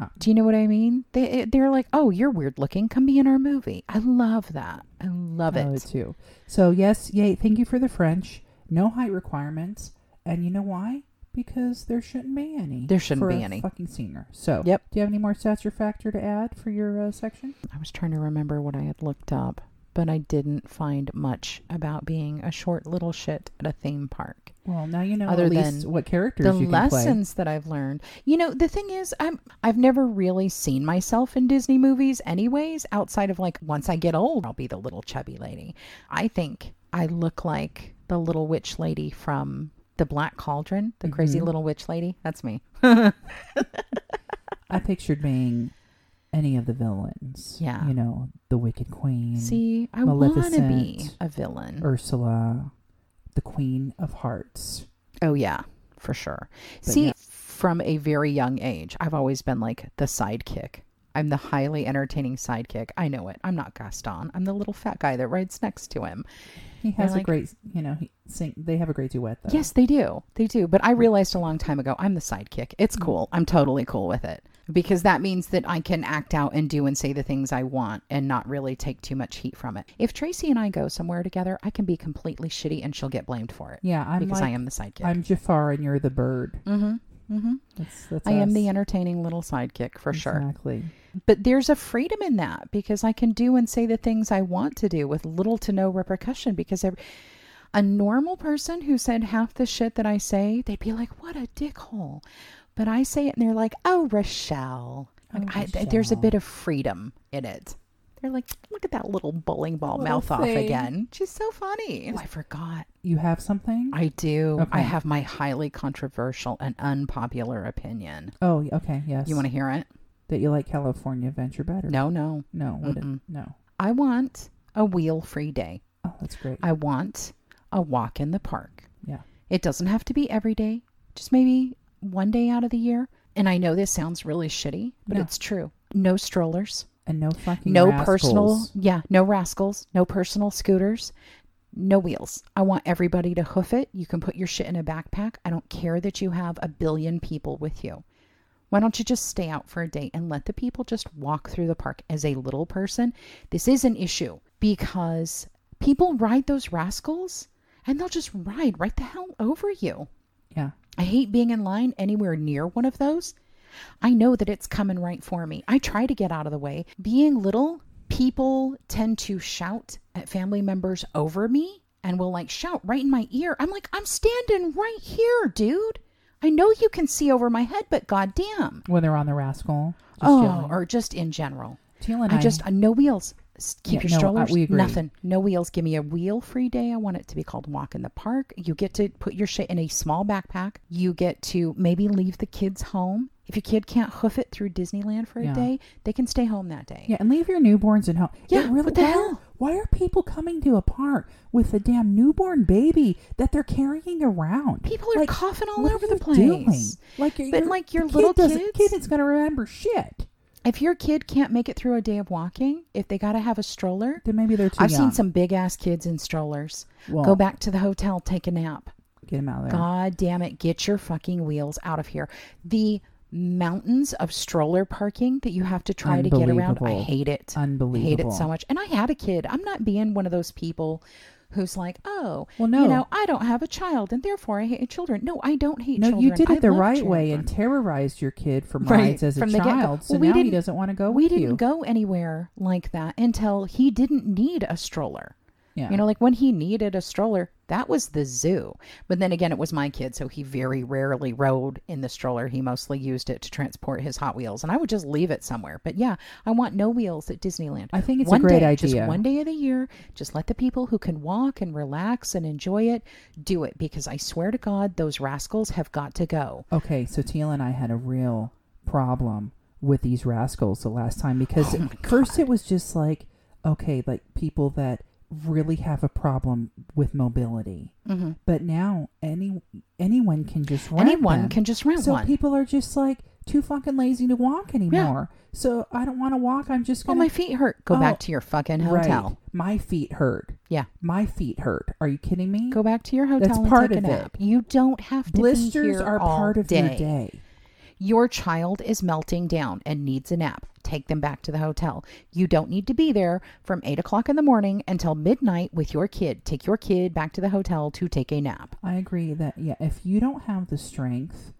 Oh. Do you know what I mean? They, they're like, oh, you're weird looking. Come be in our movie. I love that. I love it. I love it too. So yes, yay. Thank you for the French. No height requirements. And you know why? Because there shouldn't be any. There shouldn't be any. For a fucking senior. So, yep. Do you have any more stats or factor to add for your uh, section? I was trying to remember what I had looked up, but I didn't find much about being a short little shit at a theme park. Well, now you know at least what characters you can play. The lessons that I've learned. You know, the thing is, I'm, I've never really seen myself in Disney movies anyways, outside of like, once I get old, I'll be the little chubby lady. I think I look like the little witch lady from The Black Cauldron, the mm-hmm. crazy little witch lady. That's me. I pictured being any of the villains. Yeah. You know, the Wicked Queen. See, I want to be a villain. Ursula, the Queen of Hearts. Oh, yeah, for sure. But See, yeah. from a very young age, I've always been like the sidekick. I'm the highly entertaining sidekick. I know it. I'm not Gaston. I'm the little fat guy that rides next to him. He has like, a great, you know, he sing, they have a great duet though. Yes, they do. They do. But I realized a long time ago, I'm the sidekick. It's cool. I'm totally cool with it because that means that I can act out and do and say the things I want and not really take too much heat from it. If Tracy and I go somewhere together, I can be completely shitty and she'll get blamed for it. Yeah. I'm because like, I am the sidekick. I'm Jafar and you're the bird. Mm-hmm. Mm-hmm. That's, that's I us. am the entertaining little sidekick for exactly. sure. Exactly. But there's a freedom in that because I can do and say the things I want to do with little to no repercussion because every, a normal person who said half the shit that I say, they'd be like, what a dickhole. But I say it and they're like, oh, Rochelle. Oh, like, Rochelle. I, there's a bit of freedom in it. They're like, look at that little bowling ball little mouth thing. Off again. She's so funny. Oh, I forgot. You have something? I do. Okay. I have my highly controversial and unpopular opinion. Oh, okay. Yes. You want to hear it? That you like California Adventure better. No, no. No, wouldn't. No. I want a wheel-free day. Oh, that's great. I want a walk in the park. Yeah. It doesn't have to be every day. Just maybe one day out of the year. And I know this sounds really shitty, but no. it's true. No strollers. And no fucking no rascals. personal, yeah, no rascals, no personal scooters, no wheels. I want everybody to hoof it. You can put your shit in a backpack. I don't care that you have a billion people with you. Why don't you just stay out for a day and let the people just walk through the park as a little person? This is an issue because people ride those rascals and they'll just ride right the hell over you. Yeah. I hate being in line anywhere near one of those. I know that it's coming right for me. I try to get out of the way. Being little, people tend to shout at family members over me and will like shout right in my ear. I'm like, I'm standing right here, dude. I know you can see over my head, but goddamn. When they're on the rascal. Oh, yelling. Or just in general. I, I just, uh, no wheels. keep yeah, your no, strollers. We agree. Nothing. No wheels. Give me a wheel-free day. I want it to be called Walk in the Park. You get to put your shit in a small backpack. You get to maybe leave the kids home. If your kid can't hoof it through Disneyland for a yeah. day, they can stay home that day. Yeah, and leave your newborns at home. Yeah, yeah really, what the why hell? Are, why are people coming to a park with a damn newborn baby that they're carrying around? People are like, coughing all over the place. Doing? Like, but like your little kid kids, kid is going to remember shit. If your kid can't make it through a day of walking, if they got to have a stroller, then maybe they're too I've young. Seen some big ass kids in strollers. Well, go back to the hotel, take a nap. Get them out of there. God damn it! Get your fucking wheels out of here. The mountains of stroller parking that you have to try to get around. I hate it. Unbelievable. I hate it so much. And I had a kid. I'm not being one of those people who's like, oh, well, no. you know, I don't have a child and therefore I hate children. No, I don't hate no, children. No, you did it I the right children. way and terrorized your kid from right. rides as from a the child. Get-go. So well, now he doesn't want to go with you. We didn't go anywhere like that until he didn't need a stroller. Yeah. You know, like when he needed a stroller, that was the zoo. But then again, it was my kid, so he very rarely rode in the stroller. He mostly used it to transport his Hot Wheels, and I would just leave it somewhere. But yeah, I want no wheels at Disneyland. I think it's one a great day, idea. Just one day of the year, just let the people who can walk and relax and enjoy it do it, because I swear to God, those rascals have got to go. Okay, so Teal and I had a real problem with these rascals the last time, because oh at first it was just like, okay, like people that really have a problem with mobility, mm-hmm. but now any anyone can just rent anyone them. can just rent so one. So people are just like too fucking lazy to walk anymore. Yeah. So I don't want to walk. I'm just gonna. Oh, my feet hurt. Go oh, back to your fucking hotel. Right. My feet hurt. Yeah, my feet hurt. Are you kidding me? Go back to your hotel. That's and part take of a nap. It. You don't have to. Blisters be here are all part of day. your day. Your child is melting down and needs a nap. Take them back to the hotel. You don't need to be there from eight o'clock in the morning until midnight with your kid. Take your kid back to the hotel to take a nap. I agree that, yeah, if you don't have the strength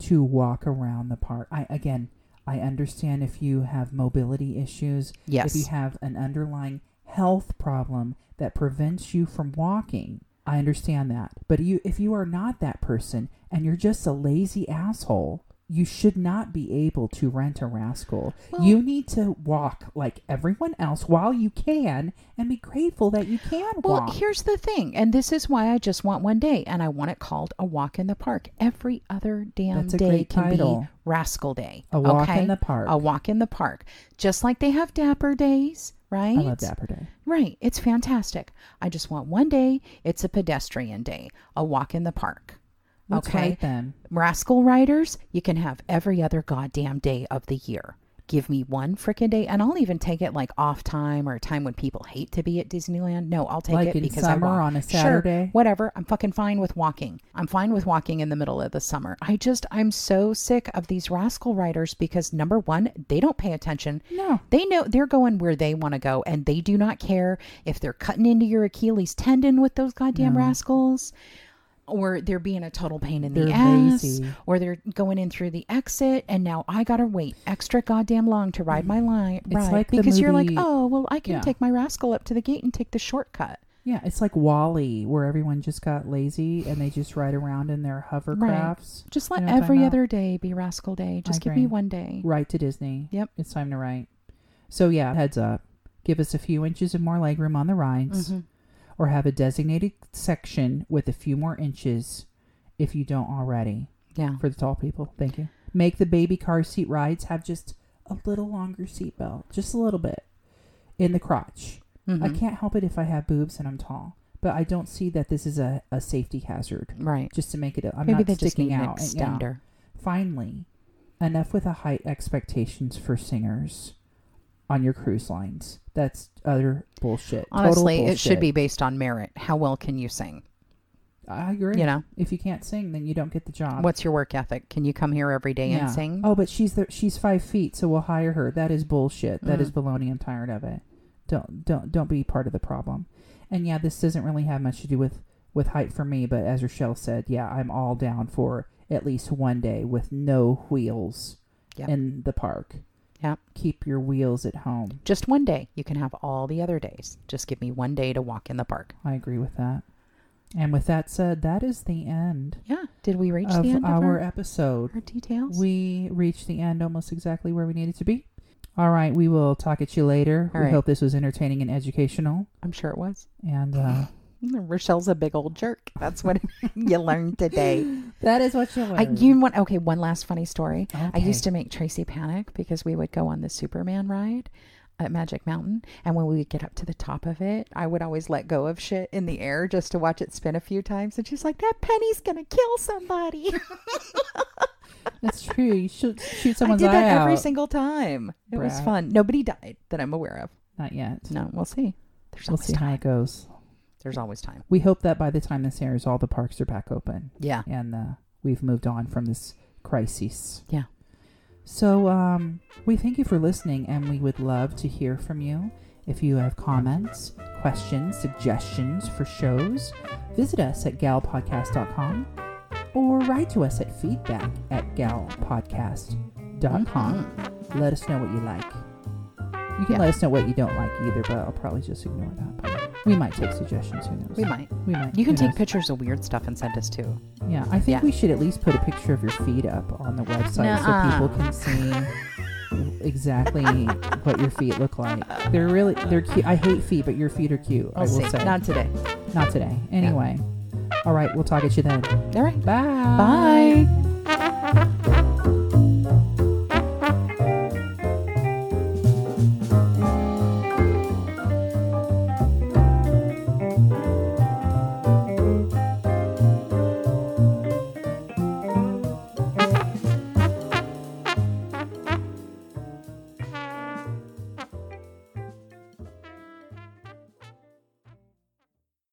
to walk around the park, I, again, I understand if you have mobility issues, yes. if you have an underlying health problem that prevents you from walking, I understand that. But you, if you are not that person and you're just a lazy asshole, you should not be able to rent a rascal. Well, you need to walk like everyone else while you can and be grateful that you can well, walk. Well, here's the thing. And this is why I just want one day. And I want it called a walk in the park. Every other damn day can title. be rascal day. A walk okay? in the park. A walk in the park. Just like they have dapper days. Right? I love Dapper Day. Right. It's fantastic. I just want one day. It's a pedestrian day. A walk in the park. That's okay, right, then. Rascal riders, you can have every other goddamn day of the year. Give me one frickin' day, and I'll even take it like off time or a time when people hate to be at Disneyland. No, I'll take like it in because summer, I walk. on a Saturday. Sure, whatever. I'm fucking fine with walking. I'm fine with walking in the middle of the summer. I just, I'm so sick of these rascal riders because number one, they don't pay attention. No. They know they're going where they want to go, and they do not care if they're cutting into your Achilles tendon with those goddamn no. rascals. Or they're being a total pain in the ass. Lazy. Or they're going in through the exit. And now I got to wait extra goddamn long to ride my line. It's ride like because movie, you're like, oh, well, I can yeah. take my rascal up to the gate and take the shortcut. Yeah, it's like WALL-E where everyone just got lazy and they just ride around in their hovercrafts. Right. Just let you know every other day be rascal day. Just I give agree. me one day. Right to Disney. Yep. It's time to write. So yeah, heads up. Give us a few inches of more legroom on the rides. Mm-hmm. Or have a designated section with a few more inches if you don't already. Yeah. For the tall people. Thank you. Make the baby car seat rides have just a little longer seat belt. Just a little bit. In the crotch. Mm-hmm. I can't help it if I have boobs and I'm tall. But I don't see that this is a, a safety hazard. Right. Just to make it... I'm Maybe not sticking out. Maybe they yeah. Finally, enough with the height expectations for singers on your cruise lines. That's utter bullshit. Honestly, bullshit. It should be based on merit. How well can you sing? I agree. You know, if you can't sing, then you don't get the job. What's your work ethic? Can you come here every day yeah. and sing? Oh, but she's the, she's five feet, so we'll hire her. That is bullshit. That mm. is baloney. I'm tired of it. Don't don't don't be part of the problem. And yeah, this doesn't really have much to do with with height for me. But as Rochelle said, yeah, I'm all down for at least one day with no wheels yep. in the park. Yeah. Keep your wheels at home. Just one day. You can have all the other days. Just give me one day to walk in the park. I agree with that. And with that said, that is the end. Yeah. Did we reach the end of our, our episode? Our details? We reached the end almost exactly where we needed to be. All right. We will talk at you later. All we right. hope this was entertaining and educational. I'm sure it was. And uh, Rochelle's a big old jerk. That's what you learned today. That is what you learned. I, you want, okay, one last funny story. Okay. I used to make Tracy panic because we would go on the Superman ride at Magic Mountain, and when we would get up to the top of it, I would always let go of shit in the air just to watch it spin a few times, and she's like, that penny's gonna kill somebody. That's true. You should shoot someone's eye out. I did that every single time. It Brad. was fun. Nobody died that I'm aware of. Not yet. No, we'll see. There's we'll see time. how it goes. There's always time. We hope that by the time this airs, all the parks are back open. Yeah. And uh, we've moved on from this crisis. Yeah. So um, we thank you for listening, and we would love to hear from you. If you have comments, questions, suggestions for shows, visit us at gal podcast dot com or write to us at feedback at gal podcast dot com. Mm-hmm. Let us know what you like. You can yeah. let us know what you don't like either, but I'll probably just ignore that. But we might take suggestions. Who knows? We might. We might. You can take pictures of weird stuff and send us too. Yeah, I think yeah. we should at least put a picture of your feet up on the website Nuh-uh. so people can see exactly what your feet look like. They're really, they're cute. I hate feet, but your feet are cute. I'll I will see. say. Not today. Not today. Anyway. Yeah. All right. We'll talk at you then. All right. Bye. Bye.